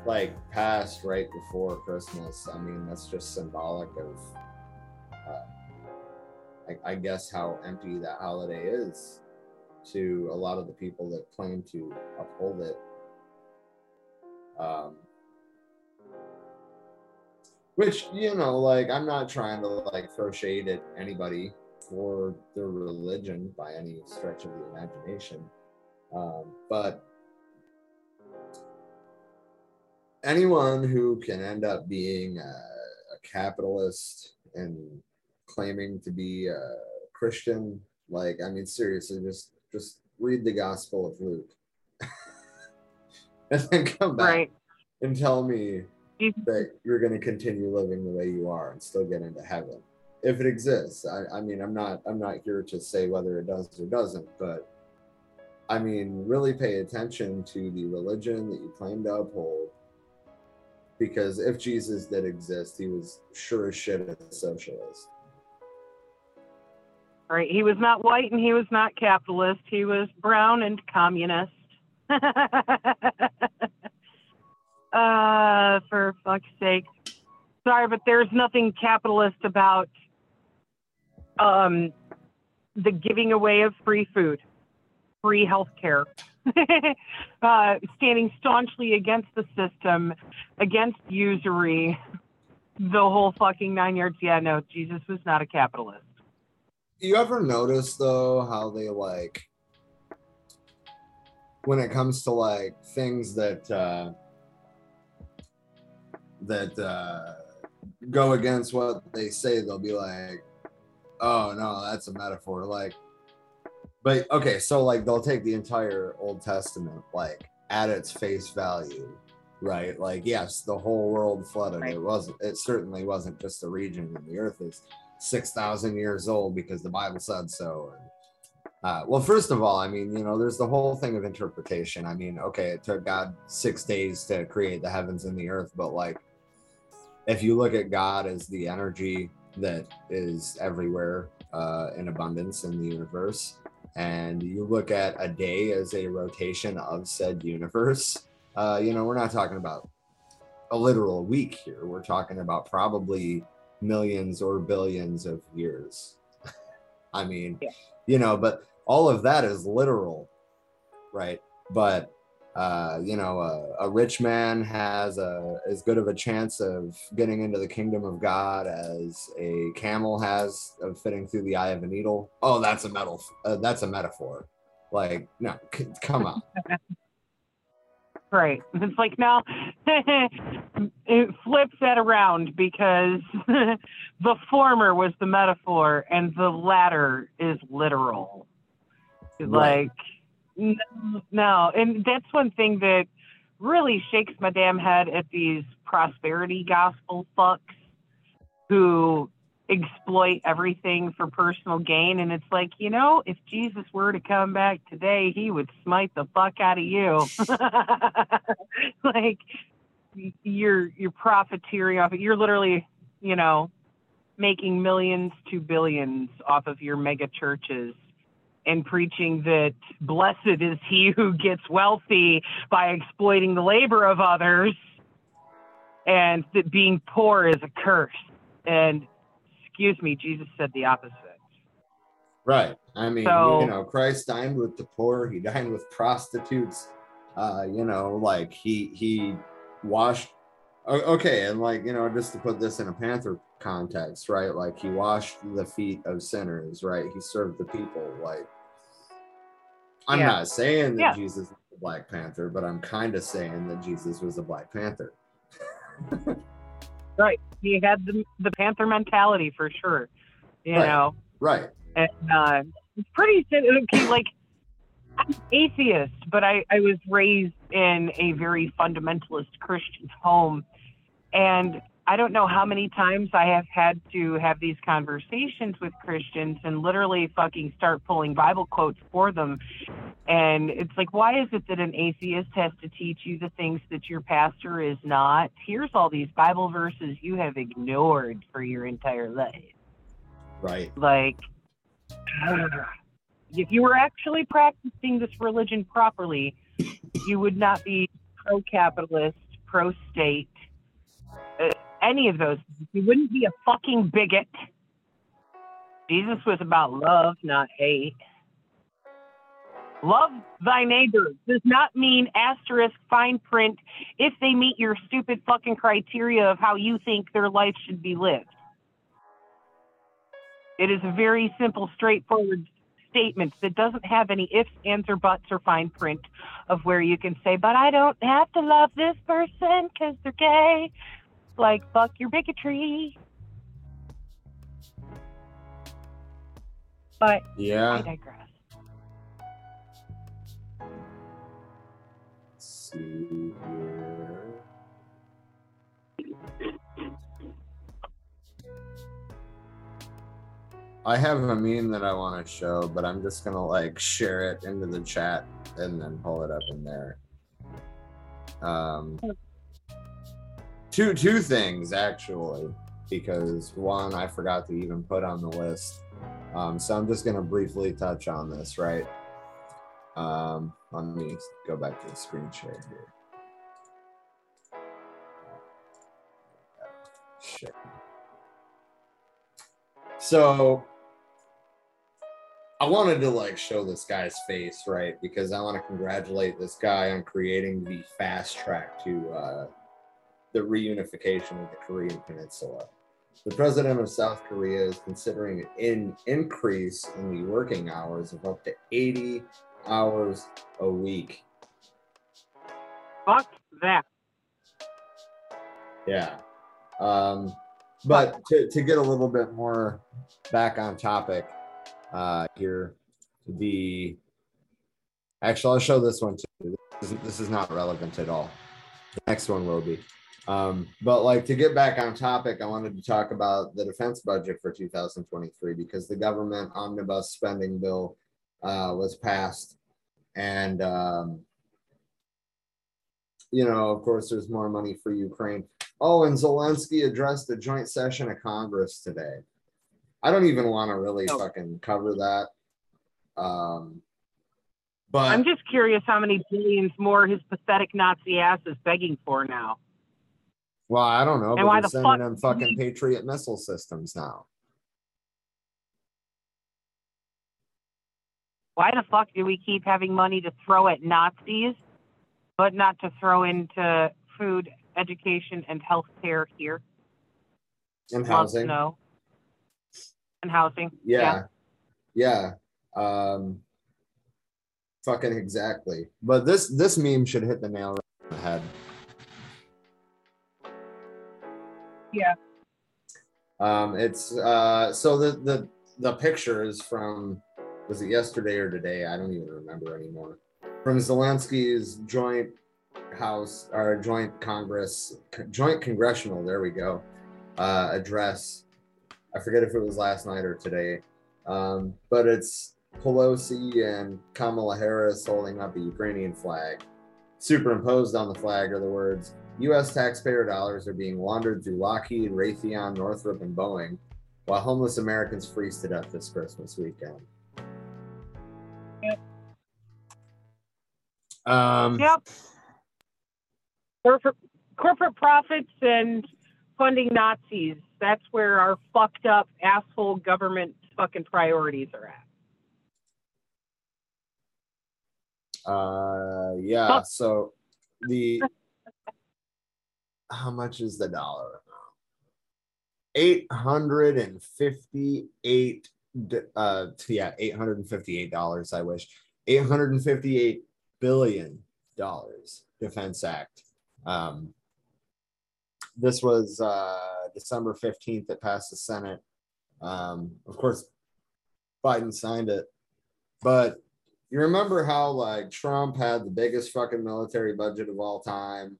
like, passed right before Christmas, I mean, that's just symbolic of, I guess, how empty that holiday is to a lot of the people that claim to uphold it. Which, you know, like, I'm not trying to, like, throw shade at anybody for their religion by any stretch of the imagination. But anyone who can end up being a capitalist and claiming to be a Christian, like, I mean, seriously, just read the Gospel of Luke and then come back and tell me that you're going to continue living the way you are and still get into heaven if it exists. I mean, I'm not here to say whether it does or doesn't, but I mean, really pay attention to the religion that you claim to uphold. Because if Jesus did exist, he was sure as shit a socialist. All right. He was not white and he was not capitalist. He was brown and communist. For fuck's sake. Sorry, but there's nothing capitalist about the giving away of free food, free health care. Standing staunchly against the system, against usury, the whole fucking 9 yards. Yeah, no, Jesus was not a capitalist. You ever notice, though, how they, like, when it comes to, like, things that that go against what they say, they'll be like, oh, no, that's a metaphor. Like, but, okay, so, like, they'll take the entire Old Testament, like, at its face value, right? Like, yes, the whole world flooded. Right. It certainly wasn't just a region, and the earth is 6,000 years old because the Bible said so. Well, first of all, I mean, you know, there's the whole thing of interpretation. I mean, okay, it took God 6 days to create the heavens and the earth, but, like, if you look at God as the energy that is everywhere in abundance in the universe, and you look at a day as a rotation of said universe, you know, we're not talking about a literal week here. We're talking about probably millions or billions of years. I mean, yeah. You know, but all of that is literal, right? But, you know, a rich man has as good of a chance of getting into the kingdom of God as a camel has of fitting through the eye of a needle. Oh, that's a metaphor. Like, no, come on. Right. It's like, now it flips that around because the former was the metaphor and the latter is literal. Right. Like, no. And that's one thing that really shakes my damn head at these prosperity gospel fucks who exploit everything for personal gain. And it's like, you know, if Jesus were to come back today, he would smite the fuck out of you. Like, you're profiteering off it. You're literally, you know, making millions to billions off of your mega churches and preaching that blessed is he who gets wealthy by exploiting the labor of others, and that being poor is a curse. And excuse me, Jesus said the opposite. Right. I mean, so, you know, Christ dined with the poor. He dined with prostitutes. You know, like he washed. Okay. And like, you know, just to put this in a Panther context, right? Like, he washed the feet of sinners, right? He served the people. Like, I'm not saying that Jesus was a Black Panther, but I'm kind of saying that Jesus was a Black Panther. Right. He had the Panther mentality for sure. You know? Right. And it's pretty, okay, like, I'm atheist, but I was raised in a very fundamentalist Christian home. And I don't know how many times I have had to have these conversations with Christians and literally fucking start pulling Bible quotes for them. And it's like, why is it that an atheist has to teach you the things that your pastor is not? Here's all these Bible verses you have ignored for your entire life. Right. Like, if you were actually practicing this religion properly, you would not be pro-capitalist, pro-state, any of those. You wouldn't be a fucking bigot. Jesus was about love, not hate. Love thy neighbor does not mean asterisk fine print if they meet your stupid fucking criteria of how you think their life should be lived. It is a very simple, straightforward statement that doesn't have any ifs, ands, or buts or fine print of where you can say, but I don't have to love this person because they're gay. Like, fuck your bigotry. But yeah. I digress. Let's see here. I have a meme that I want to show, but I'm just gonna like share it into the chat and then pull it up in there. Two things, actually, because one I forgot to even put on the list. So I'm just going to briefly touch on this, right? Let me go back to the screen share here. Shit. So I wanted to like show this guy's face, right? Because I want to congratulate this guy on creating the fast track to the reunification of the Korean Peninsula. The president of South Korea is considering an increase in the working hours of up to 80 hours a week. Fuck that. Yeah. But to get a little bit more back on topic here, actually, I'll show this one too. This is not relevant at all. The next one will be. But like, to get back on topic, I wanted to talk about the defense budget for 2023 because the government omnibus spending bill was passed. And, you know, of course, there's more money for Ukraine. Oh, and Zelensky addressed a joint session of Congress today. I don't even want to really fucking cover that. But I'm just curious how many billions more his pathetic Nazi ass is begging for now. Well, I don't know, but they're sending them fucking Patriot missile systems now. Why the fuck do we keep having money to throw at Nazis, but not to throw into food, education, and health care here? And housing. No. And housing. Yeah. Fucking exactly. But this meme should hit the nail right on the head. Yeah. It's so the picture is from was it yesterday or today? I don't even remember anymore. From Zelensky's joint house, or joint Congress, joint congressional, there we go, address. I forget if it was last night or today, but it's Pelosi and Kamala Harris holding up a Ukrainian flag. Superimposed on the flag are the words, U.S. taxpayer dollars are being laundered through Lockheed, Raytheon, Northrop, and Boeing, while homeless Americans freeze to death this Christmas weekend. Yep. Corporate profits and funding Nazis. That's where our fucked up asshole government fucking priorities are at. Yeah, so the, how much is the dollar now? 858, yeah, $858, I wish. $858 billion Defense Act. This was December 15th, it passed the Senate. Of course, Biden signed it, but you remember how, like, Trump had the biggest fucking military budget of all time,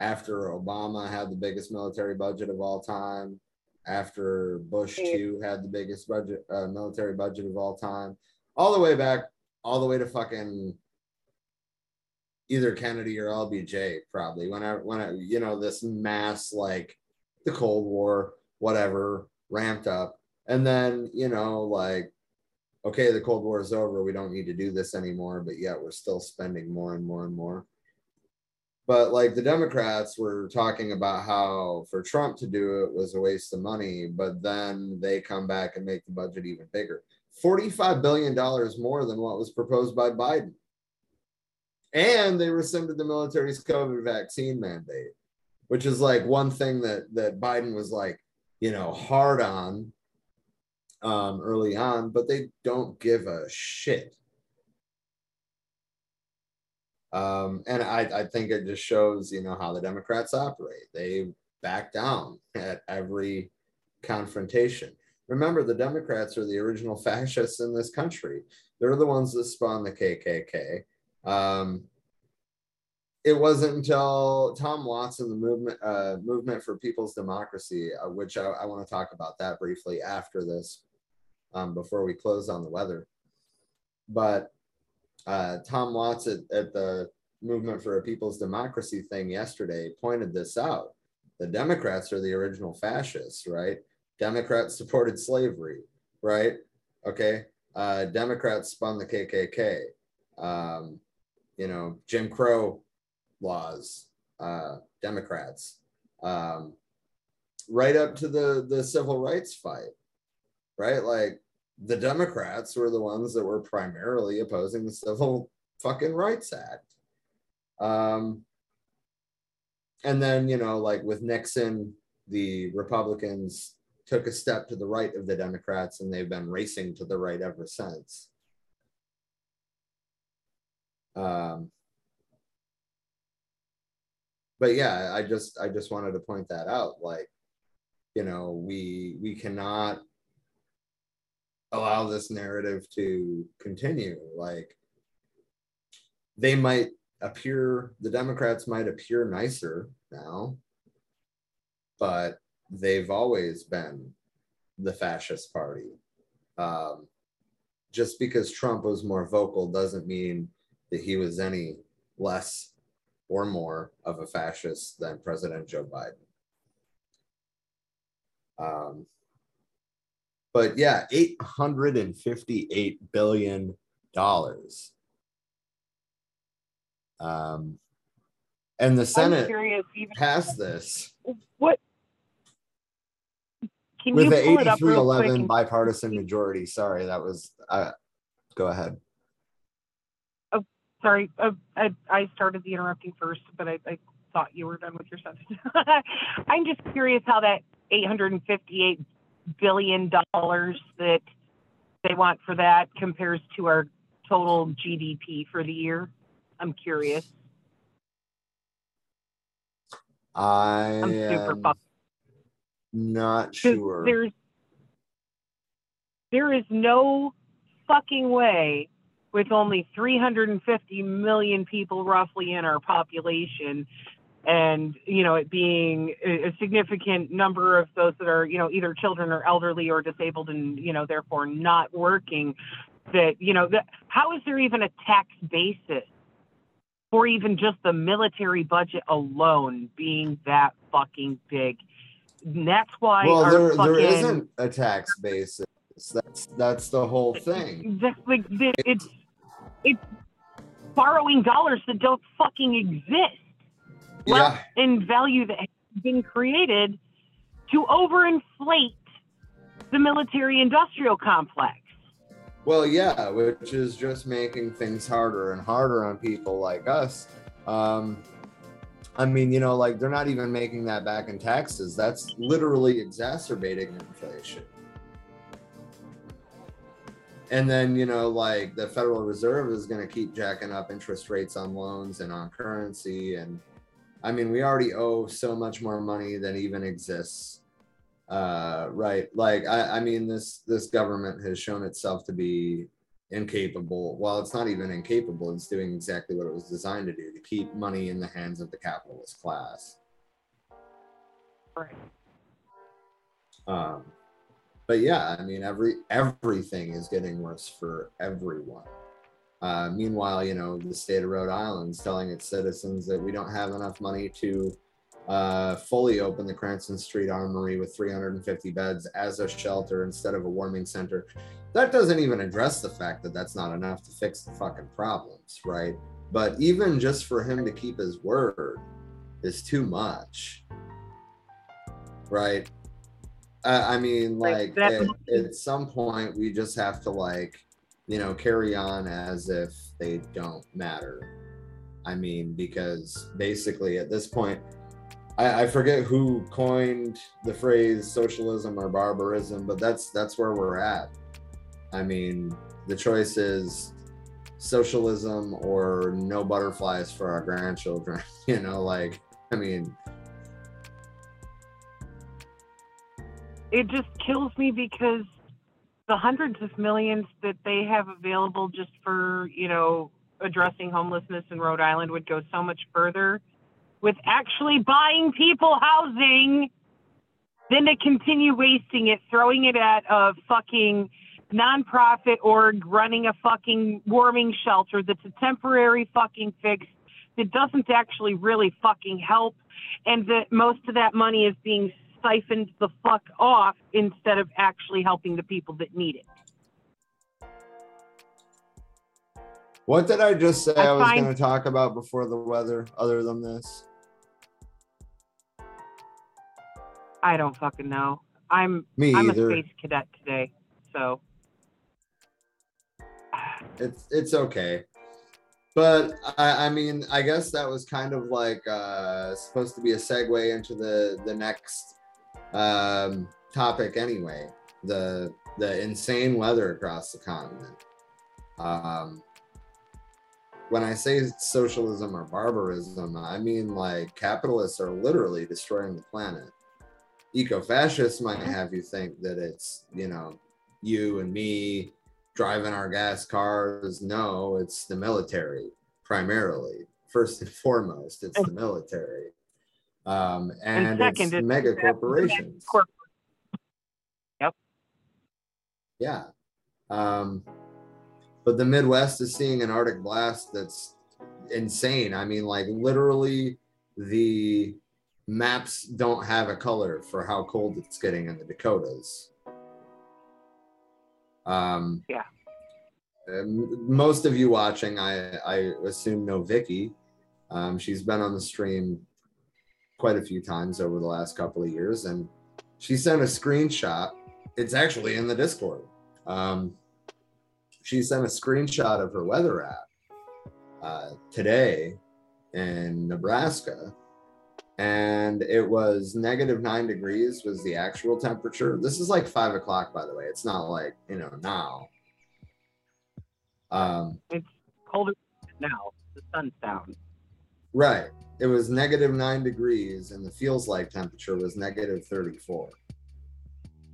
after Obama had the biggest military budget of all time, after Bush II had the biggest budget military budget of all time, all the way back, all the way to fucking either Kennedy or LBJ, probably. When I, you know, this mass, like, the Cold War, whatever, ramped up. And then, you know, like, okay, the Cold War is over, we don't need to do this anymore, but yet we're still spending more and more and more. But like the Democrats were talking about how for Trump to do it was a waste of money, but then they come back and make the budget even bigger. $45 billion more than what was proposed by Biden. And they rescinded the military's COVID vaccine mandate, which is like one thing that Biden was like, you know, hard on. Early on, but they don't give a shit. And I think it just shows, you know, how the Democrats operate. They back down at every confrontation. Remember, the Democrats are the original fascists in this country. They're the ones that spawned the KKK. It wasn't until Tom Watts and the movement for People's Democracy, which I want to talk about that briefly after this. Before we close on the weather. But Tom Watts at the Movement for a People's Democracy thing yesterday pointed this out. The Democrats are the original fascists, right? Democrats supported slavery, right? Okay. Democrats spun the KKK. You know, Jim Crow laws, Democrats, right up to the civil rights fight. Right? Like the Democrats were the ones that were primarily opposing the Civil fucking Rights Act. And then, you know, like with Nixon, the Republicans took a step to the right of the Democrats and they've been racing to the right ever since. But yeah, I just wanted to point that out. Like, you know, we cannot allow this narrative to continue. Like, they might appear, the Democrats might appear nicer now, but they've always been the fascist party. Just because Trump was more vocal doesn't mean that he was any less or more of a fascist than President Joe Biden. But yeah, $858 billion. And the Senate passed this. What? Can you pull it up real quick? With an 83-11 bipartisan majority. Sorry, that was, go ahead. Oh, sorry, I started the interrupting first, but I thought you were done with your sentence. I'm just curious how that $858 billion that they want for that compares to our total GDP for the year. I'm curious. I'm super pumped. Not sure. There is no fucking way, with only 350 million people roughly in our population, and, you know, it being a significant number of those that are, you know, either children or elderly or disabled and, you know, therefore not working, that, you know, that, how is there even a tax basis for even just the military budget alone being that fucking big? And that's why there isn't a tax basis. That's the whole thing. That's like, it's borrowing dollars that don't fucking exist. Yeah. In value that has been created to overinflate the military-industrial complex. Well, yeah, which is just making things harder and harder on people like us. I mean, you know, like, they're not even making that back in taxes. That's literally exacerbating inflation. And then, you know, like, the Federal Reserve is going to keep jacking up interest rates on loans and on currency. And I mean, we already owe so much more money than even exists, right? Like, I mean, this government has shown itself to be incapable. Well, it's not even incapable. It's doing exactly what it was designed to do, to keep money in the hands of the capitalist class. Right. But yeah, I mean, everything is getting worse for everyone. Meanwhile, you know, the state of Rhode Island is telling its citizens that we don't have enough money to fully open the Cranston Street Armory with 350 beds as a shelter instead of a warming center. That doesn't even address the fact that that's not enough to fix the fucking problems, right? But even just for him to keep his word is too much, right? I mean, like, at some point we just have to, like, you know, carry on as if they don't matter. I mean, because basically at this point, I forget who coined the phrase socialism or barbarism, but that's where we're at. I mean, the choice is socialism or no butterflies for our grandchildren, you know, like, I mean. It just kills me because the hundreds of millions that they have available just for, you know, addressing homelessness in Rhode Island would go so much further with actually buying people housing than to continue wasting it, throwing it at a fucking nonprofit org running a fucking warming shelter that's a temporary fucking fix that doesn't actually really fucking help, and that most of that money is being siphoned the fuck off instead of actually helping the people that need it. What did I just say I was going to talk about before the weather other than this? I don't fucking know. I'm either. A space cadet today, so. It's okay. But I mean, I guess that was kind of like supposed to be a segue into the next topic anyway, the insane weather across the continent. When I say socialism or barbarism, I mean, like, capitalists are literally destroying the planet. Eco-fascists might have you think that it's, you know, you and me driving our gas cars. No, it's the military primarily. First and foremost, it's the military. And second, it's mega corporations. Yep. Yeah. But the Midwest is seeing an Arctic blast that's insane. I mean, like, literally the maps don't have a color for how cold it's getting in the Dakotas. Yeah. Most of you watching, I assume, know Vicky. She's been on the stream quite a few times over the last couple of years, and she sent a screenshot. It's actually in the Discord. She sent a screenshot of her weather app today in Nebraska, and it was -9 degrees was the actual temperature. This is like 5 o'clock, by the way. It's not like, you know, now. It's colder now. The sun's down. Right. It was -9 degrees, and the feels like temperature was -34.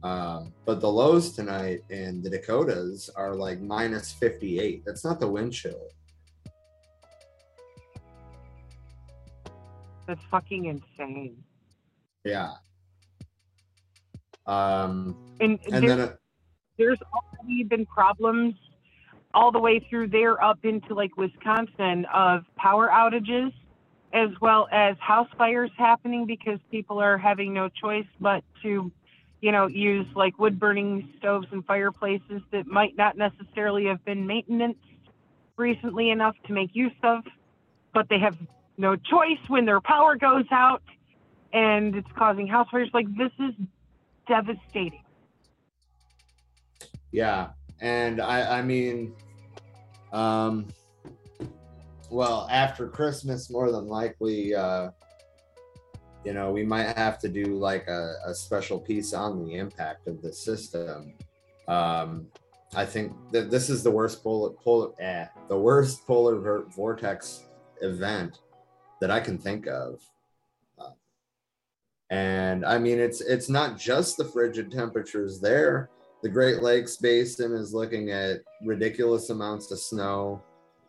But the lows tonight in the Dakotas are like minus 58. That's not the wind chill. That's fucking insane. Yeah. There's already been problems all the way through there up into like Wisconsin of power outages, as well as house fires happening because people are having no choice but to, you know, use like wood burning stoves and fireplaces that might not necessarily have been maintained recently enough to make use of, but they have no choice when their power goes out, and it's causing house fires. Like, this is devastating. Yeah. And I mean, well, after Christmas, more than likely, you know, we might have to do like a special piece on the impact of the system. I think that this is the worst polar vortex event that I can think of. And I mean, it's not just the frigid temperatures there. The Great Lakes Basin is looking at ridiculous amounts of snow,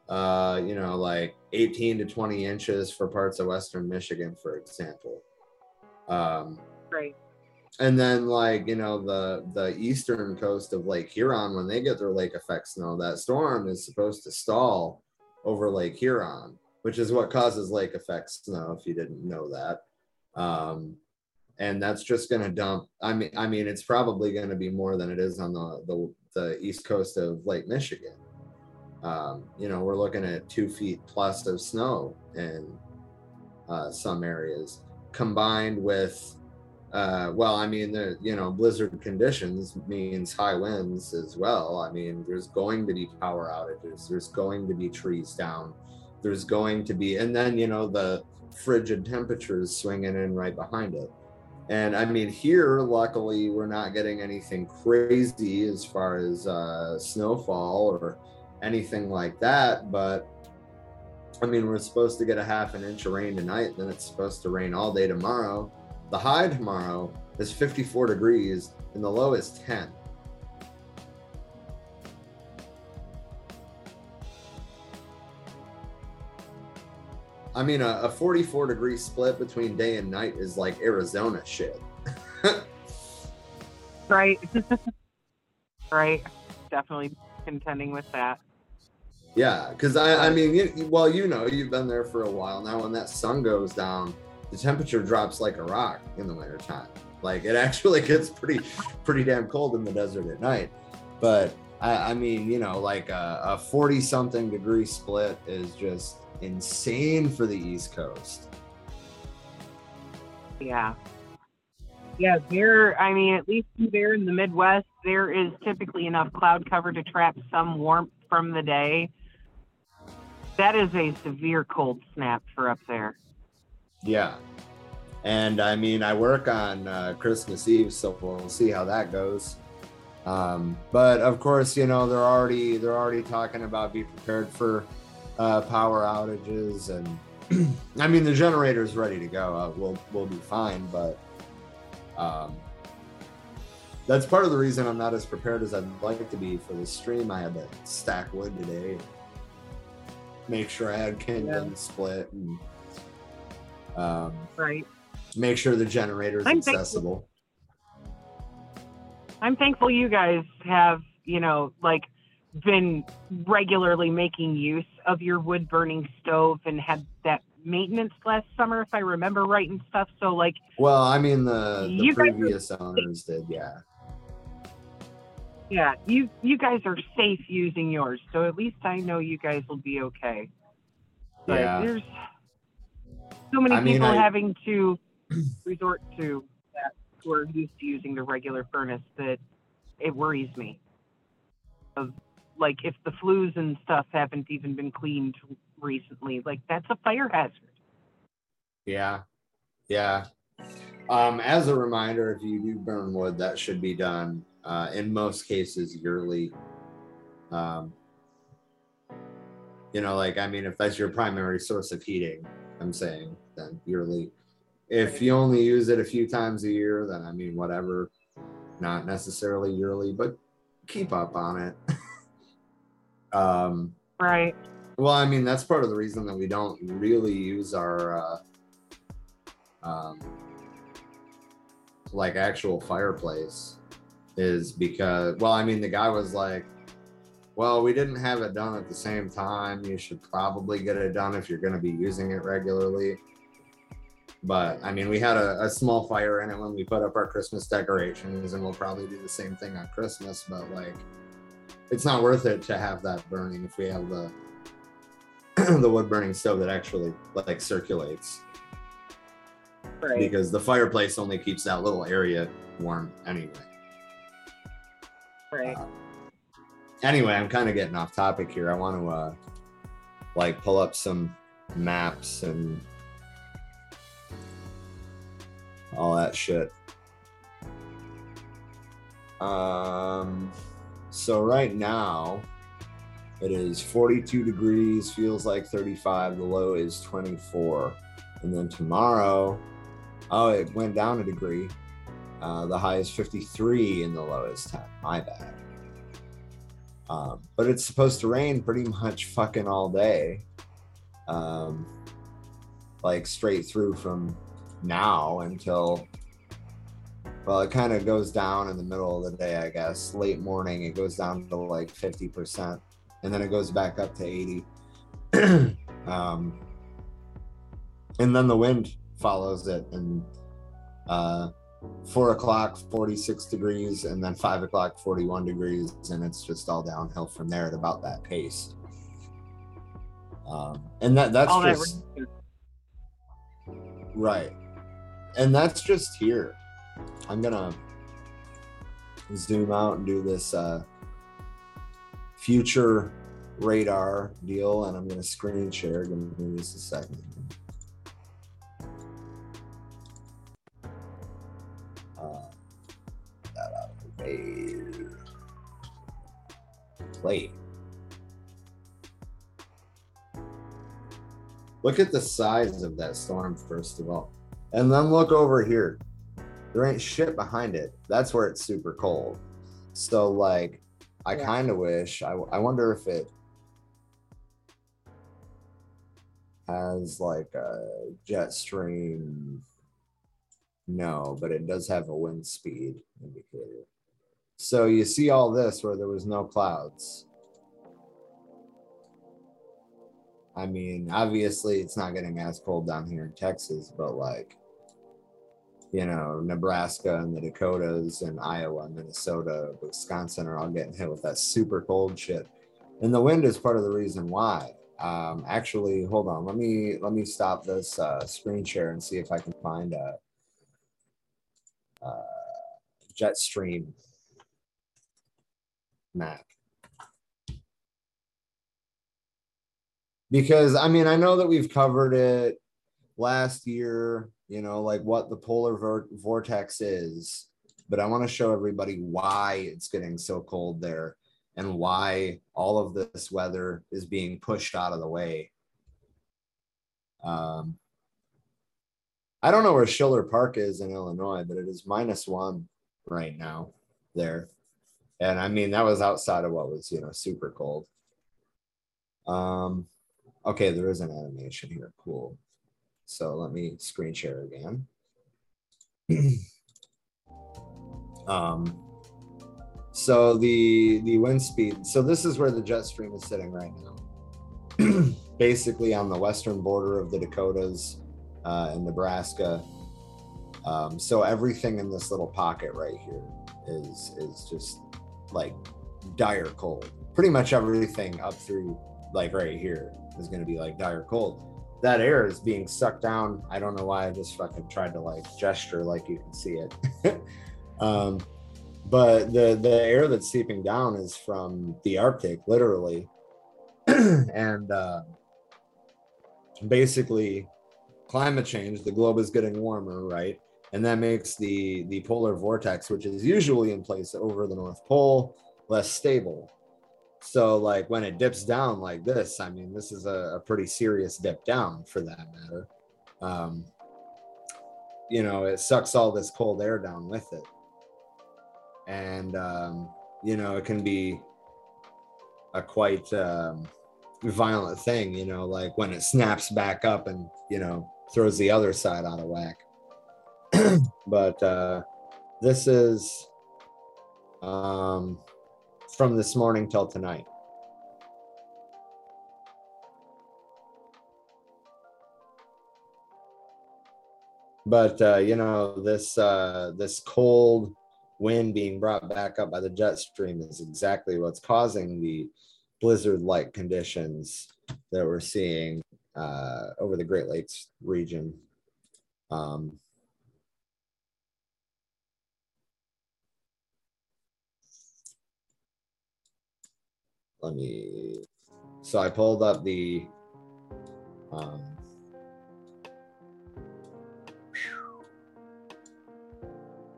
you know, like 18 to 20 inches for parts of Western Michigan, for example. Right. And then, like, you know, the eastern coast of Lake Huron, when they get their lake effect snow, that storm is supposed to stall over Lake Huron, which is what causes lake effect snow, if you didn't know that. And that's just going to dump. I mean, it's probably going to be more than it is on the east coast of Lake Michigan. You know, we're looking at 2 feet plus of snow in some areas, combined with, blizzard conditions means high winds as well. I mean, there's going to be power outages. There's going to be trees down. There's going to be, and then, you know, the frigid temperatures swinging in right behind it. And I mean, here, luckily, we're not getting anything crazy as far as snowfall or anything like that. But I mean, we're supposed to get a half an inch of rain tonight, then it's supposed to rain all day tomorrow. The high tomorrow is 54 degrees and the low is 10. I mean, a 44 degree split between day and night is like Arizona shit. Right. Right. Definitely contending with that. Yeah, because I mean, you've been there for a while now. When that sun goes down, the temperature drops like a rock in the wintertime. Like, it actually gets pretty damn cold in the desert at night. But I mean, you know, like a 40 something degree split is just insane for the East Coast. Yeah, there, I mean, at least there in the Midwest, there is typically enough cloud cover to trap some warmth from the day. That is a severe cold snap for up there. Yeah. And I mean, I work on Christmas Eve, so we'll see how that goes. But of course, you know, they're already talking about be prepared for power outages, and I mean, the generator's ready to go. We'll be fine, but that's part of the reason I'm not as prepared as I'd like to be for this stream. I had to stack wood today, make sure I had kindling split, and right, make sure the generator's accessible. I'm thankful you guys have, you know, like, been regularly making use of your wood burning stove and had that maintenance last summer, if I remember right, and stuff. So like, well, I mean, the previous owners did. Yeah, you guys are safe using yours, so at least I know you guys will be okay. But yeah, there's so many people having to resort to that who are used to using the regular furnace that it worries me of, like, if the flues and stuff haven't even been cleaned recently, like, that's a fire hazard. Yeah. As a reminder, if you do burn wood, that should be done in most cases yearly. You know, like, I mean, if that's your primary source of heating, I'm saying then yearly. If you only use it a few times a year, then I mean, whatever. not necessarily yearly, but keep up on it. Right. Well, I mean, that's part of the reason that we don't really use our like actual fireplace is because, well, I mean, the guy was like, well, we didn't have it done at the same time. You should probably get it done if you're going to be using it regularly. But I mean, we had a small fire in it when we put up our Christmas decorations, and we'll probably do the same thing on Christmas, but like, it's not worth it to have that burning if we have the the wood burning stove that actually like circulates. Right. Because the fireplace only keeps that little area warm anyway. Right. Anyway, I'm kind of getting off topic here. I want to like pull up some maps and all that shit. So right now it is 42 degrees, feels like 35, the low is 24. And then tomorrow, oh, it went down a degree. The high is 53 and the low is 10, my bad. But it's supposed to rain pretty much fucking all day. Like straight through from now until, well, it kind of goes down in the middle of the day, I guess. Late morning, it goes down to like 50%, and then it goes back up to 80. And then the wind follows it, and 4 o'clock, 46 degrees, and then 5 o'clock, 41 degrees, and it's just all downhill from there at about that pace. And that's all just... That right. And that's just here. I'm gonna zoom out and do this future radar deal, and I'm gonna screen share. Give me just a second. That out of the way. Play. Look at the size of that storm, first of all. And then look over here. There ain't shit behind it. That's where it's super cold. So, like, I kind of wish, I wonder if it has, like, a jet stream. No, but it does have a wind speed indicator. So you see all this where there was no clouds. I mean, obviously it's not getting as cold down here in Texas, but like, you know, Nebraska and the Dakotas and Iowa, Minnesota, Wisconsin are all getting hit with that super cold shit. And the wind is part of the reason why. Actually, hold on, let me stop this screen share and see if I can find a jet stream map. Because, I mean, I know that we've covered it last year, you know, like what the polar vortex is, but I want to show everybody why it's getting so cold there and why all of this weather is being pushed out of the way. I don't know where Schiller Park is in Illinois, but it is -1 right now there. And I mean, that was outside of what was, you know, super cold. Okay, there is an animation here. Cool. So let me screen share again. So the wind speed. So this is where the jet stream is sitting right now. Basically on the western border of the Dakotas and Nebraska. So everything in this little pocket right here is just like dire cold. Pretty much everything up through like right here is going to be like dire cold. That air is being sucked down. I don't know why I just fucking tried to like gesture like you can see it. But the air that's seeping down is from the Arctic, literally. And basically climate change, the globe is getting warmer, right? And that makes the polar vortex, which is usually in place over the North Pole, less stable. So like when it dips down like this, I mean, this is a pretty serious dip down for that matter. You know, it sucks all this cold air down with it. And, you know, it can be a quite violent thing, you know, like when it snaps back up and, you know, throws the other side out of whack. But this is from this morning till tonight. But, you know, this cold wind being brought back up by the jet stream is exactly what's causing the blizzard-like conditions that we're seeing over the Great Lakes region. So I pulled up the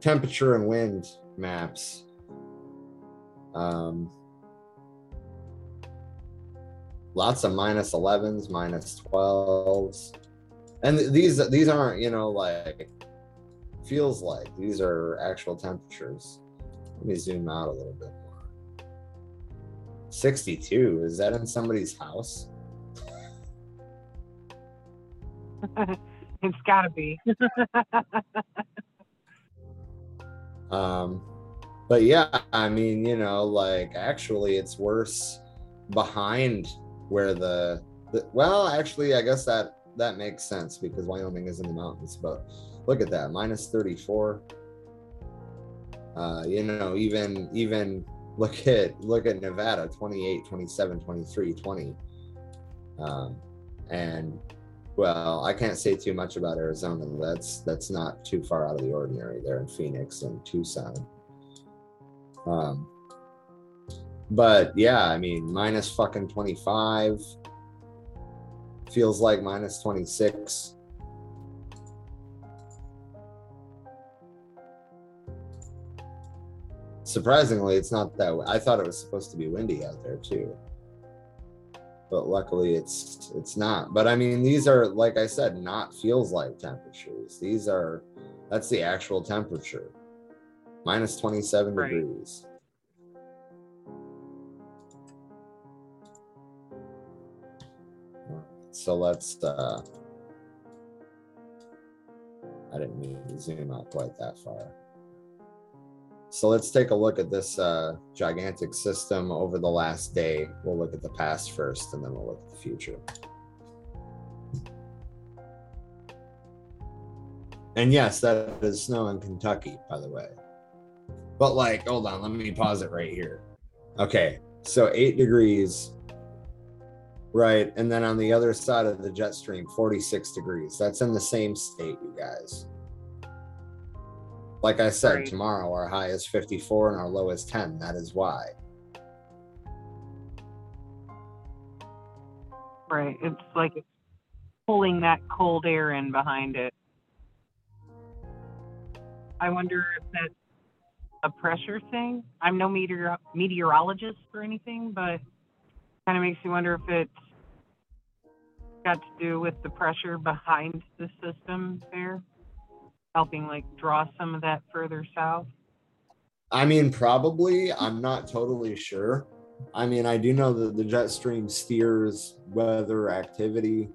temperature and wind maps. Lots of minus 11s, minus 12s. And these aren't, you know, like, feels like. These are actual temperatures. Let me zoom out a little bit more. 62, is that in somebody's house? It's gotta be. But yeah, I mean, you know, like, actually it's worse behind where well, actually, I guess that makes sense because Wyoming is in the mountains, but look at that, minus 34. You know, even look at Nevada, 28, 27, 23, 20. And well, I can't say too much about Arizona. That's not too far out of the ordinary there in Phoenix and Tucson. But yeah, I mean, minus fucking 25 feels like minus 26. Surprisingly, it's not that way. I thought it was supposed to be windy out there too, but luckily it's not. But I mean, these are, like I said, not feels like temperatures. These are, that's the actual temperature, minus 27 right. degrees. So let's, I didn't mean to zoom out quite that far. So let's take a look at this gigantic system over the last day. We'll look at the past first, and then we'll look at the future. And yes, that is snow in Kentucky, by the way. But like, hold on, let me pause it right here. Okay, so 8 degrees. Right, and then on the other side of the jet stream, 46 degrees. That's in the same state, you guys. Like I said, right. Tomorrow our high is 54 and our low is 10. That is why. Right, it's like it's pulling that cold air in behind it. I wonder if that's a pressure thing. I'm no meteorologist or anything, but kind of makes you wonder if it's got to do with the pressure behind the system there, helping like draw some of that further south. I mean, probably. I'm not totally sure. I mean, I do know that the jet stream steers weather activity,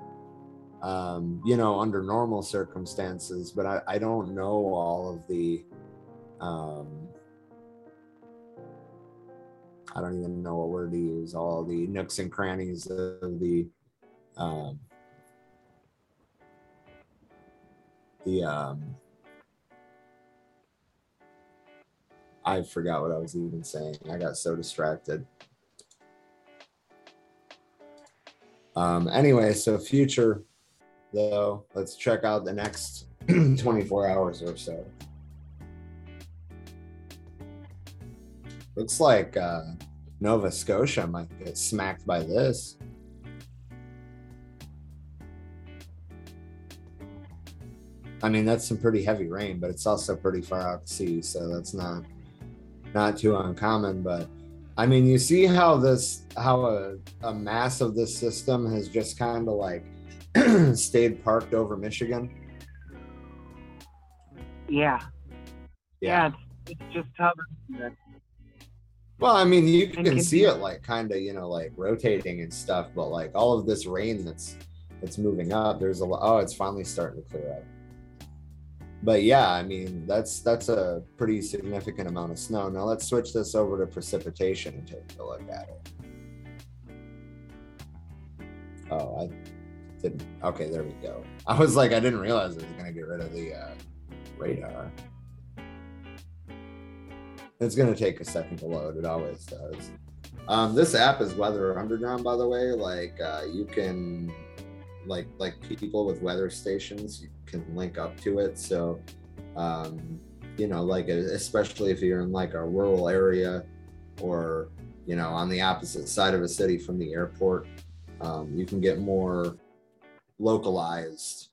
you know, under normal circumstances, but I don't know all of the, I don't even know what word to use, all the nooks and crannies of the I forgot what I was even saying. I got so distracted. Anyway, so future though, let's check out the next 24 hours or so. Looks like Nova Scotia might get smacked by this. I mean, that's some pretty heavy rain, but it's also pretty far out to sea, so that's not too uncommon. But I mean, you see how a mass of this system has just kind of like stayed parked over Michigan? Yeah. Yeah, it's It's just how the. Well, I mean, you can see it like kind of, you know, like rotating and stuff, but like all of this rain that's moving up, there's a lot. Oh, it's finally starting to clear up. But yeah, I mean, that's a pretty significant amount of snow. Now let's switch this over to precipitation and take a look at it. Oh, I didn't. Okay, there we go. I was like, I didn't realize it was going to get rid of the radar. It's going to take a second to load. It always does. This app is Weather Underground, by the way. Like you can, like people with weather stations, you can link up to it. So, you know, like especially if you're in like a rural area, or you know, on the opposite side of a city from the airport, you can get more localized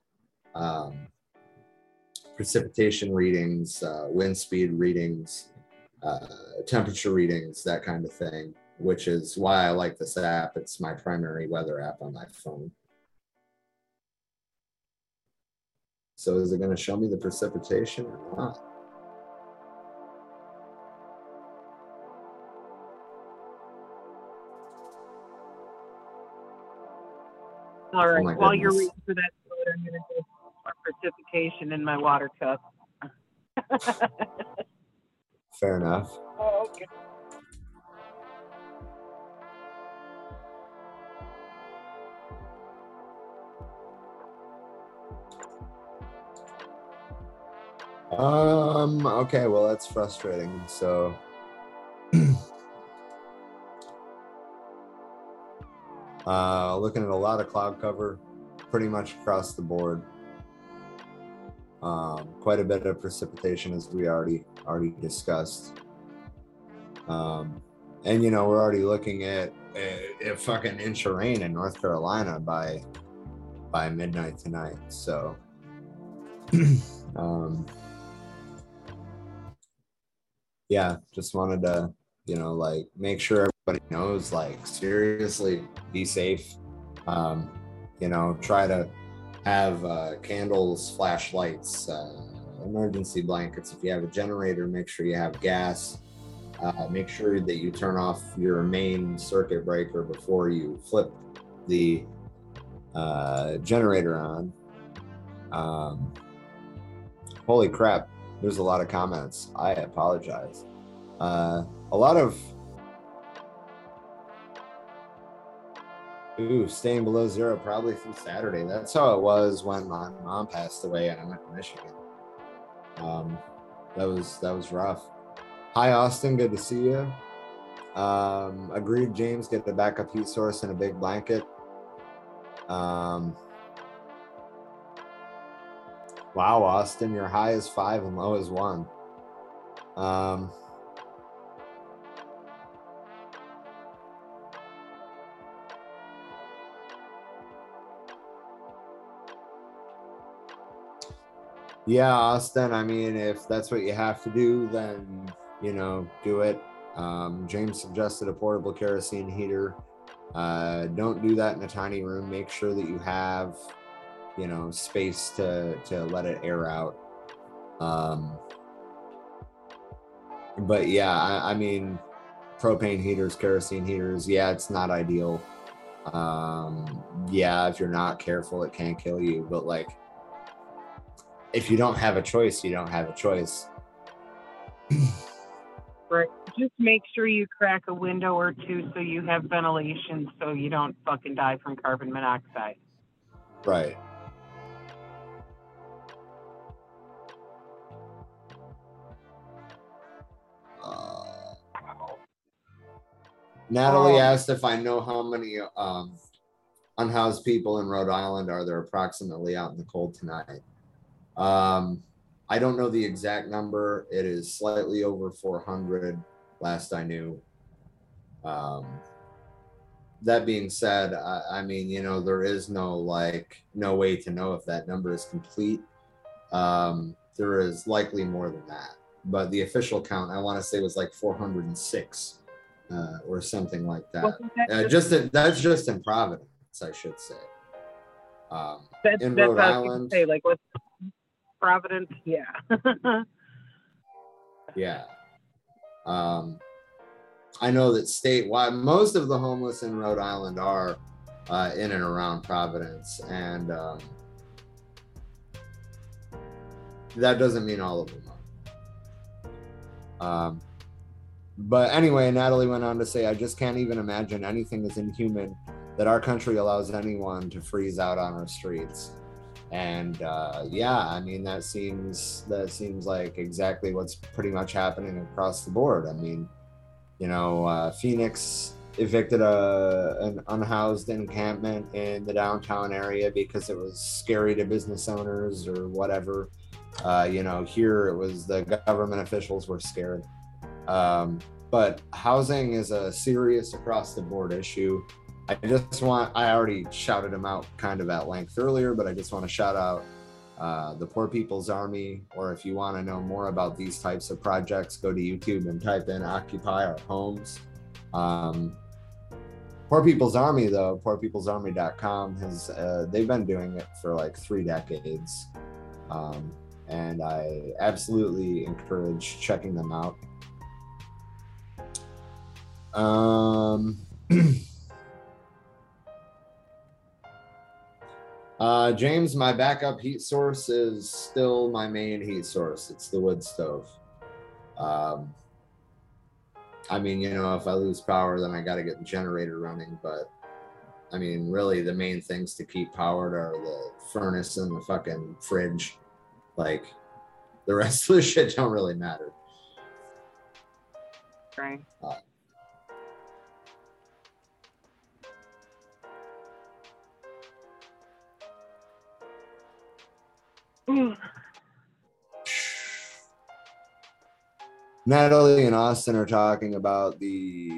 precipitation readings, wind speed readings. Temperature readings, that kind of thing, which is why I like this app. It's my primary weather app on my phone. So is it going to show me the precipitation or not? All right, oh while you're waiting for that, I'm going to do more precipitation in my water cup. Fair enough. Oh, okay. Okay, well, that's frustrating. So looking at a lot of cloud cover pretty much across the board. Quite a bit of precipitation, as we already discussed, and you know we're already looking at a fucking inch of rain in North Carolina by midnight tonight. So, yeah, just wanted to like make sure everybody knows like seriously, be safe. Try to have candles, flashlights, emergency blankets. If you have a generator, make sure you have gas. Make sure that you turn off your main circuit breaker before you flip the generator on. Holy crap, there's a lot of comments. I apologize. A lot of staying below zero probably through Saturday. That's how it was when my mom passed away and I went to Michigan. That was rough. Hi, Austin. Good to see you. Agreed, James. Get the backup heat source and a big blanket. Wow, Austin. Your high is 5 and low is 1. Yeah, Austin, I mean, if that's what you have to do, then, do it. James suggested a portable kerosene heater. Don't do that in a tiny room. Make sure that you have, space to let it air out. But yeah, I mean, propane heaters, kerosene heaters, yeah, it's not ideal. Yeah, if you're not careful, it can kill you. But like, if you don't have a choice, you don't have a choice. Right. Just make sure you crack a window or two so you have ventilation so you don't fucking die from carbon monoxide. Right. Natalie asked if I know how many unhoused people in Rhode Island are there approximately out in the cold tonight. I don't know the exact number. It is slightly over 400 last I knew. That being said, I mean, there is no way to know if that number is complete. There is likely more than that, but the official count, I want to say, was like 406 or something like that. Well, that's just in Providence, I should say. In Rhode Island. Providence, yeah. Yeah. I know that statewide, most of the homeless in Rhode Island are in and around Providence, and that doesn't mean all of them are. But anyway, Natalie went on to say, I just can't even imagine anything as inhuman that our country allows anyone to freeze out on our streets. And yeah, I mean, that seems like exactly what's pretty much happening across the board. I mean, you know, Phoenix evicted an unhoused encampment in the downtown area because it was scary to business owners or whatever. You know, here it was the government officials were scared. But housing is a serious across the board issue. I already shouted them out kind of at length earlier, but I just want to shout out the Poor People's Army, or if you want to know more about these types of projects, go to YouTube and type in Occupy Our Homes. Poor People's Army, though, poorpeoplesarmy.com, they've been doing it for like 3 decades. And I absolutely encourage checking them out. James, my backup heat source is still my main heat source. It's the wood stove. I mean, you know, if I lose power, then I got to get the generator running. But I mean, really, the main things to keep powered are the furnace and the fucking fridge. Like, the rest of the shit don't really matter. Right. Natalie and Austin are talking about the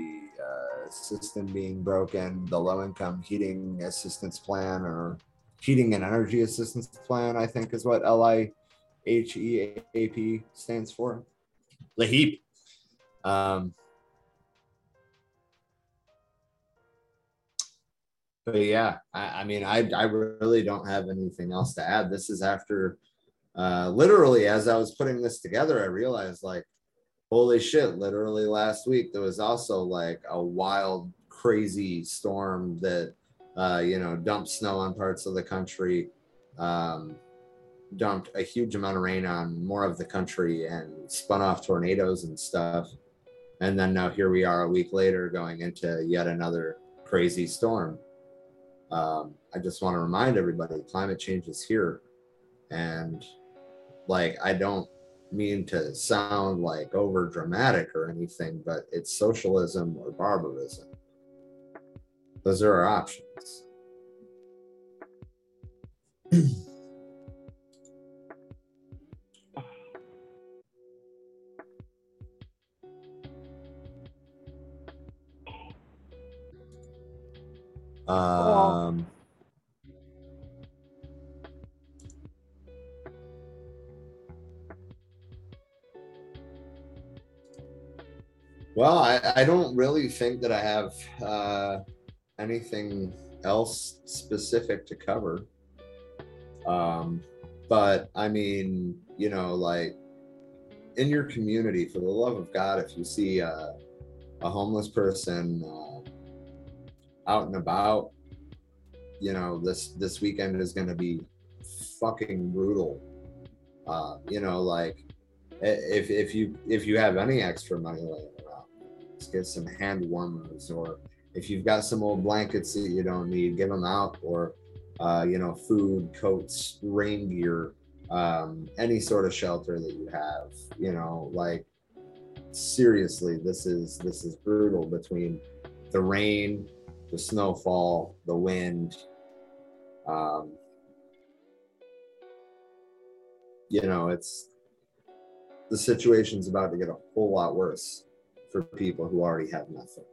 system being broken, the low-income heating assistance plan, or heating and energy assistance plan, I think is what LIHEAP stands for. The heap. But yeah, I mean, I really don't have anything else to add. This is after, literally, as I was putting this together, I realized, like, holy shit, literally last week, there was also like a wild, crazy storm that, you know, dumped snow on parts of the country, dumped a huge amount of rain on more of the country and spun off tornadoes and stuff. And then now here we are a week later going into yet another crazy storm. I just want to remind everybody, climate change is here. And like, I don't mean to sound like over dramatic or anything, but it's socialism or barbarism. Those are our options. Well, I don't really think that I have anything else specific to cover. But I mean, you know, like in your community, for the love of God, if you see a homeless person out and about, you know, this weekend is going to be fucking brutal. You know, like if you have any extra money laying around, just get some hand warmers, or if you've got some old blankets that you don't need, give them out, or you know, food, coats, rain gear, any sort of shelter that you have. You know, like seriously, this is brutal between the rain, the snowfall, the wind, you know, the situation's about to get a whole lot worse for people who already have nothing.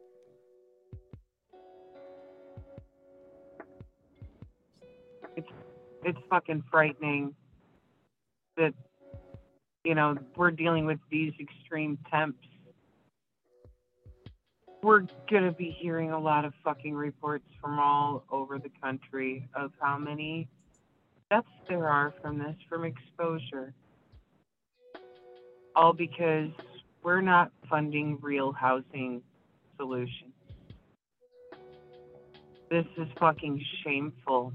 It's fucking frightening that, you know, we're dealing with these extreme temps. We're going to be hearing a lot of fucking reports from all over the country of how many deaths there are from exposure. all because we're not funding real housing solutions. This is fucking shameful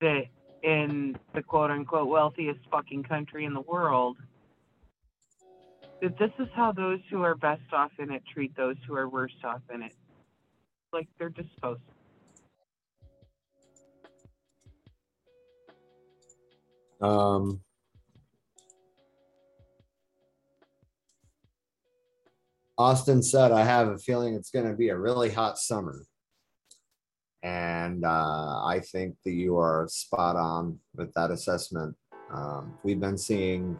that in the quote-unquote wealthiest fucking country in the world, that this is how those who are best off in it treat those who are worst off in it. Like they're disposable. Austin said, I have a feeling it's going to be a really hot summer. And I think that you are spot on with that assessment. We've been seeing,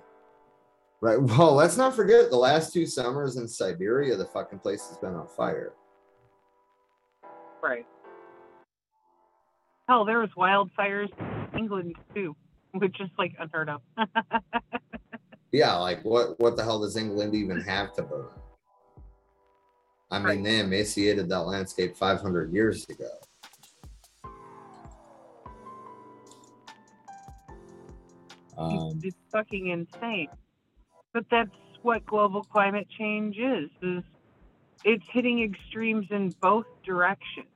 right? Well, let's not forget the last two summers in Siberia, the fucking place has been on fire. Right. Hell, there was wildfires in England too, which is like unheard of. Yeah, like what the hell does England even have to burn? I mean, they emaciated that landscape 500 years ago. It's fucking insane. But that's what global climate change is it's hitting extremes in both directions.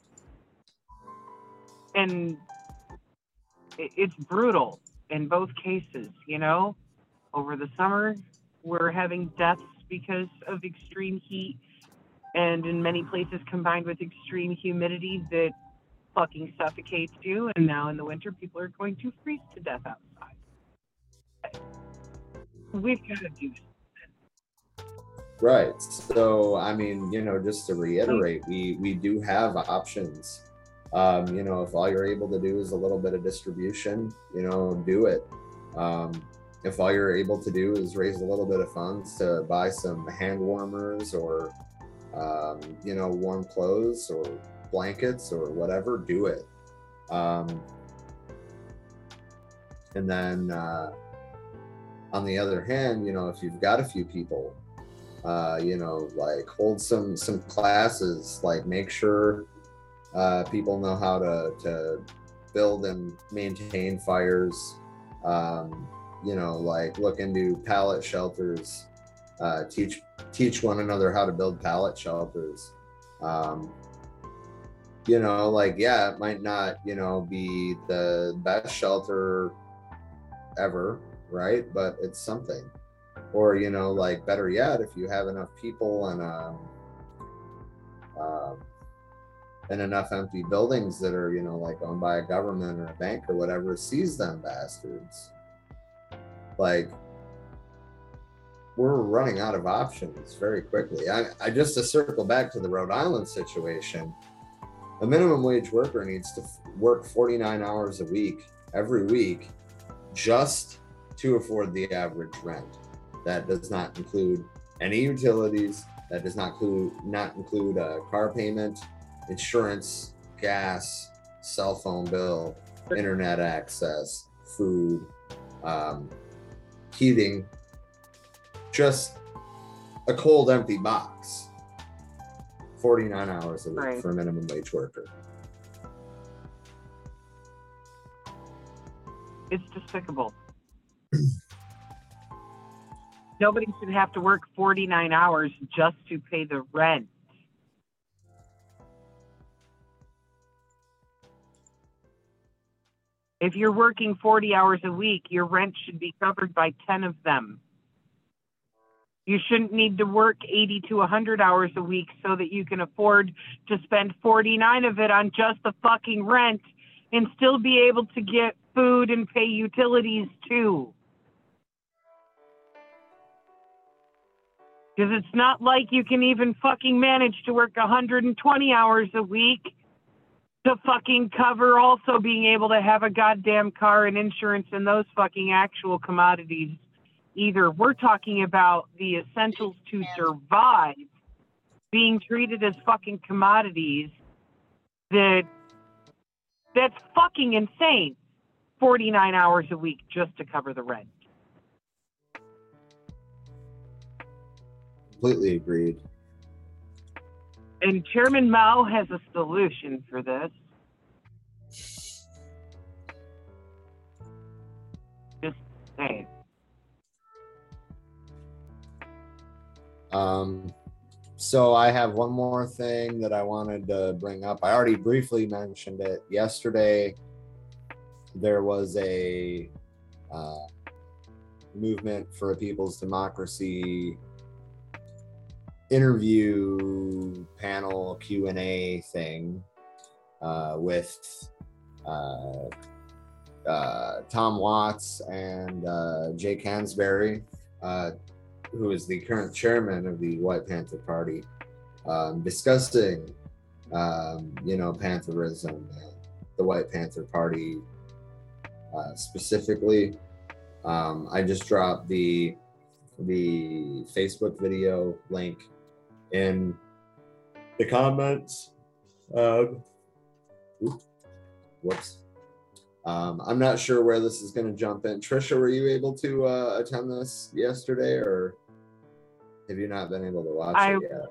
And it's brutal in both cases, you know? Over the summer, we're having deaths because of extreme heat. And in many places combined with extreme humidity that fucking suffocates you. And now in the winter, people are going to freeze to death outside. We've got to do something. Right. So, I mean, you know, just to reiterate, we do have options. You know, if all you're able to do is a little bit of distribution, you know, do it. If all you're able to do is raise a little bit of funds to buy some hand warmers or you know, warm clothes or blankets or whatever, do it. And then on the other hand, you know, if you've got a few people, you know, like hold some classes, like make sure people know how to build and maintain fires, you know, like look into pallet shelters, teach one another how to build pallet shelters. You know, like, yeah, it might not, you know, be the best shelter ever, right? But it's something. Or, you know, like, better yet, if you have enough people and enough empty buildings that are, you know, like owned by a government or a bank or whatever, seize them bastards. Like, we're running out of options very quickly. I just to circle back to the Rhode Island situation, a minimum wage worker needs to work 49 hours a week, every week, just to afford the average rent. That does not include any utilities. That does not include a car payment, insurance, gas, cell phone bill, internet access, food, heating, just a cold empty box. 49 hours a week for a minimum wage worker. It's despicable. Nobody should have to work 49 hours just to pay the rent. If you're working 40 hours a week, your rent should be covered by 10 of them. You shouldn't need to work 80 to 100 hours a week so that you can afford to spend 49 of it on just the fucking rent and still be able to get food and pay utilities too. Because it's not like you can even fucking manage to work 120 hours a week to fucking cover also being able to have a goddamn car and insurance and those fucking actual commodities. Either we're talking about the essentials to survive being treated as fucking commodities. That's fucking insane. 49 hours a week just to cover the rent. Completely agreed. And Chairman Mao has a solution for this. Just saying. So I have one more thing that I wanted to bring up. I already briefly mentioned it yesterday. There was a movement for a People's Democracy interview panel Q&A thing with Tom Watts and Jake Pansbury, who is the current chairman of the White Panther Party, discussing, you know, Pantherism and the White Panther Party specifically. I just dropped the Facebook video link in the comments. I'm not sure where this is going to jump in. Trisha, were you able to attend this yesterday, or have you not been able to watch it yet?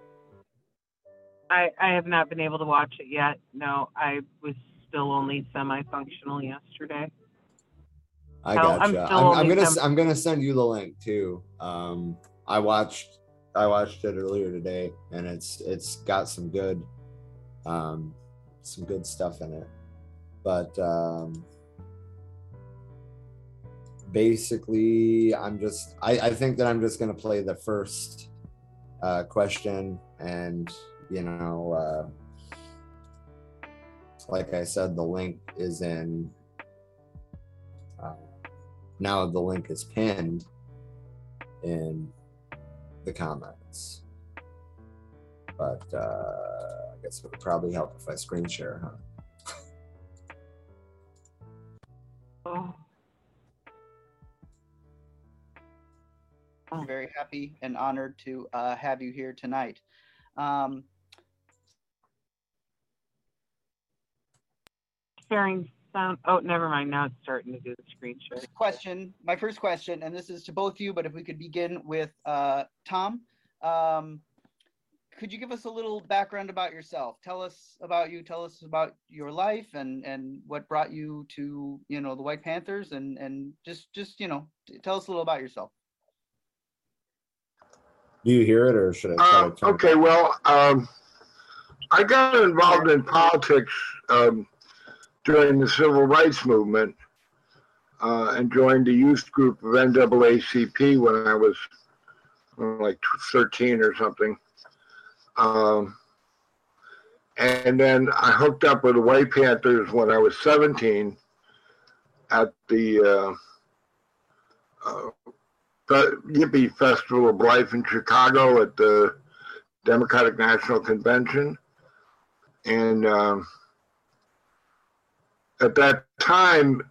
I have not been able to watch it yet. No, I was still only semi-functional yesterday. I gotcha. I'm gonna send you the link too. I watched it earlier today, and it's got some good stuff in it. But basically, I think that I'm just gonna play the first question, and you know, like I said, the link is in. Now the link is pinned in the comments, but I guess it would probably help if I screen share, huh? I'm very happy and honored to have you here tonight. Sharing sound. Oh, never mind. Now it's starting to do the screen share. My first question, and this is to both of you, but if we could begin with Tom. Could you give us a little background about yourself? Tell us about you, tell us about your life and what brought you to, you know, the White Panthers and just, you know, tell us a little about yourself. Do you hear it or should I try to turn it? Well, I got involved in politics during the Civil Rights Movement and joined the youth group of NAACP when I was like 13 or something. And then I hooked up with the White Panthers when I was 17 at the Yippie Festival of Life in Chicago at the Democratic National Convention. And at that time,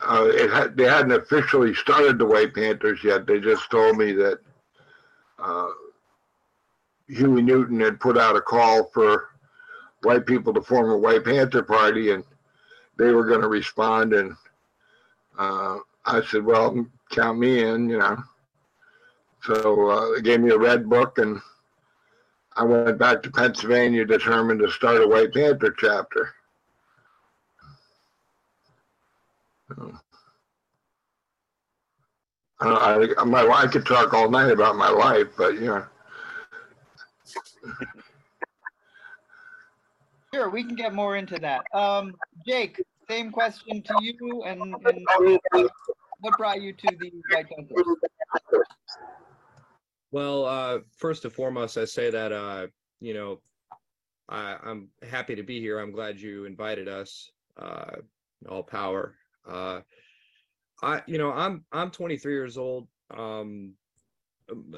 they hadn't officially started the White Panthers yet. They just told me that Huey Newton had put out a call for white people to form a White Panther Party, and they were going to respond. And I said, well, count me in, you know. So they gave me a red book, and I went back to Pennsylvania determined to start a White Panther chapter. I could talk all night about my life, but, you know. Sure, we can get more into that. Jake, same question to you, and what brought you to the White Panthers? Well, first and foremost, I say that you know, I'm happy to be here. I'm glad you invited us. All power. I'm 23 years old. A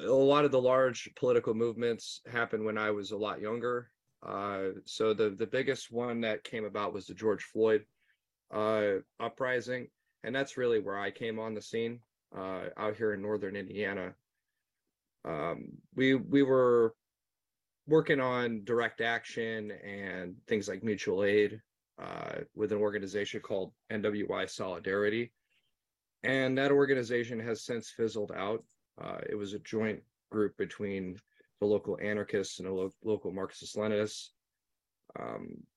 lot of the large political movements happened when I was a lot younger. So the biggest one that came about was the George Floyd uprising. And that's really where I came on the scene out here in Northern Indiana. We were working on direct action and things like mutual aid with an organization called NWI Solidarity. And that organization has since fizzled out. It was a joint group between the local anarchists and the local Marxist-Leninists,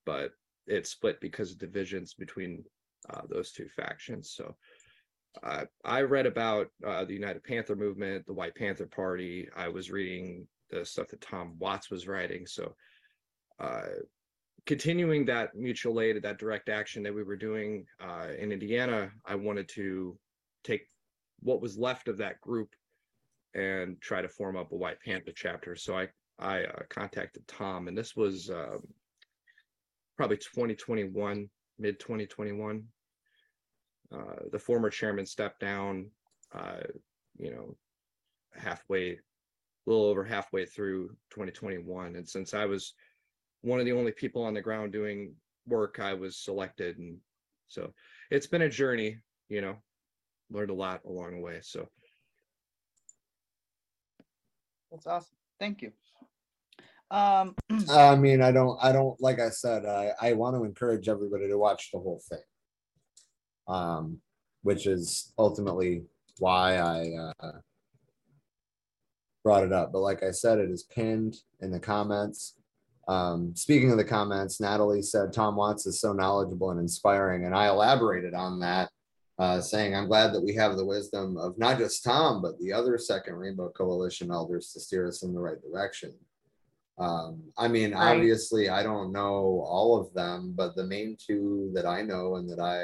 but it split because of divisions between those two factions. So I read about the United Panther Movement, the White Panther Party. I was reading the stuff that Tom Watts was writing. So continuing that mutual aid, that direct action that we were doing in Indiana, I wanted to take what was left of that group and try to form up a White Panther chapter. So I contacted Tom, and this was probably 2021, mid 2021. The former chairman stepped down, halfway, a little over halfway through 2021. And since I was one of the only people on the ground doing work, I was selected. And so it's been a journey, learned a lot along the way. So that's awesome. Thank you. I mean, I don't, like I said, I want to encourage everybody to watch the whole thing. Which is ultimately why I brought it up. But like I said, it is pinned in the comments. Speaking of the comments, Natalie said, Tom Watts is so knowledgeable and inspiring. And I elaborated on that, saying, I'm glad that we have the wisdom of not just Tom, but the other Second Rainbow Coalition elders to steer us in the right direction. I mean, obviously, I don't know all of them, but the main two that I know and that I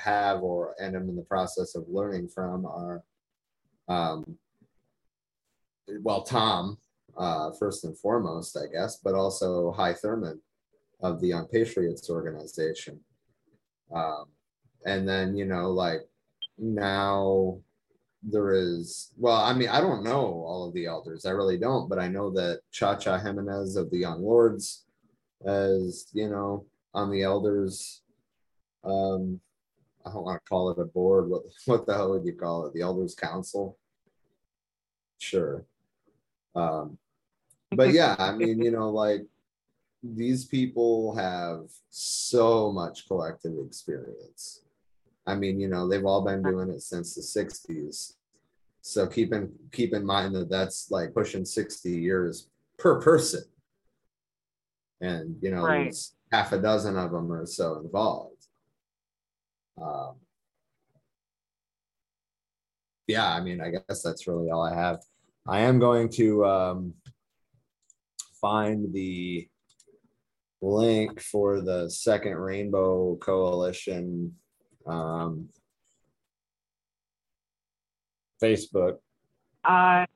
have and am in the process of learning from are, Tom, first and foremost, I guess, but also High Thurman of the Young Patriots organization. And then, now there is, I don't know all of the elders. I really don't, but I know that Cha-Cha Jimenez of the Young Lords is, on the elders. I don't want to call it a board. What the hell would you call it? The Elders Council? Sure. But yeah, these people have so much collective experience. They've all been doing it since the 60s. So keep in mind that that's like pushing 60 years per person. And, there's half a dozen of them or so involved. I guess that's really all I have. I am going to find the link for the Second Rainbow Coalition Facebook. I'm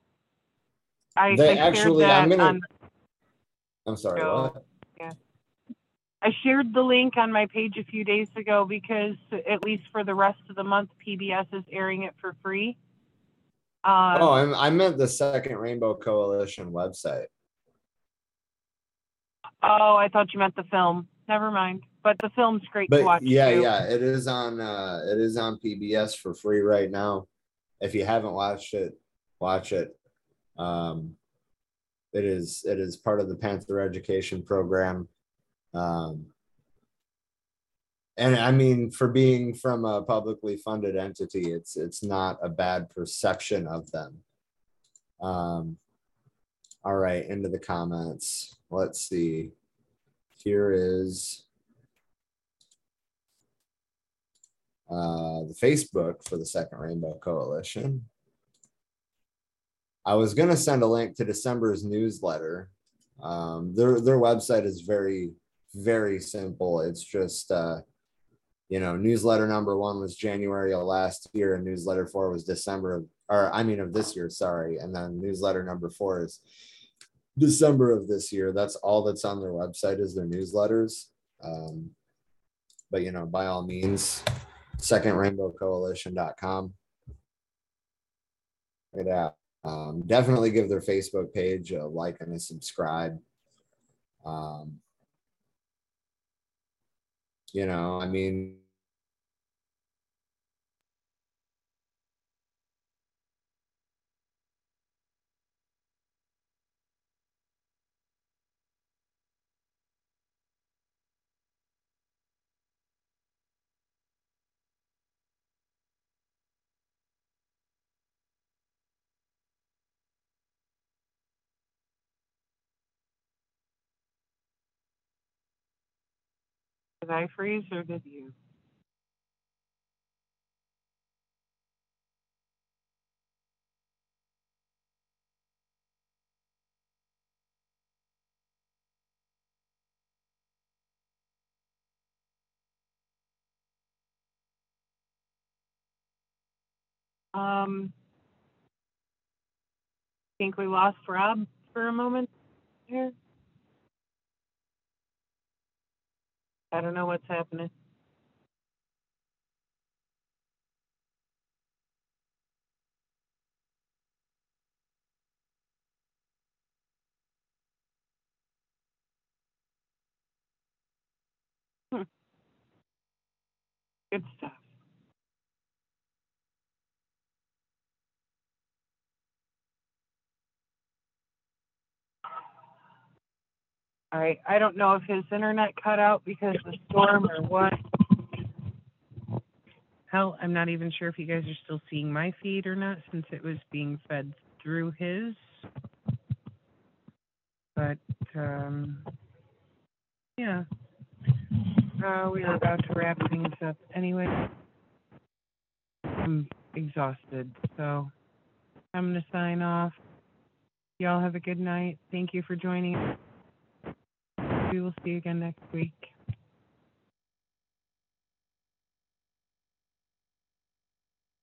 sorry. No. What? Yeah. I shared the link on my page a few days ago because, at least for the rest of the month, PBS is airing it for free. I meant the Second Rainbow Coalition website. Oh, I thought you meant the film. Never mind. But the film's great to watch. Yeah, too. Yeah, it is on PBS for free right now. If you haven't watched it, watch it. It is part of the Panther Education Program. And I mean, for being from a publicly funded entity, it's not a bad perception of them. All right, into the comments. Let's see. Here is the Facebook for the Second Rainbow Coalition. I was going to send a link to December's newsletter. Their website is very simple. It's just newsletter number 1 was January of last year, and newsletter 4 was of this year, and then newsletter number 4 is December of this year. That's all that's on their website is their newsletters. But by all means, secondrainbowcoalition.com. check it out. Definitely give their Facebook page a like and a subscribe. Did I freeze or did you? I think we lost Rob for a moment here. I don't know what's happening. Good stuff. All right, I don't know if his internet cut out because of the storm or what. Hell, I'm not even sure if you guys are still seeing my feed or not since it was being fed through his. But, yeah. We are about to wrap things up anyway. I'm exhausted, so I'm going to sign off. Y'all have a good night. Thank you for joining us. We will see you again next week.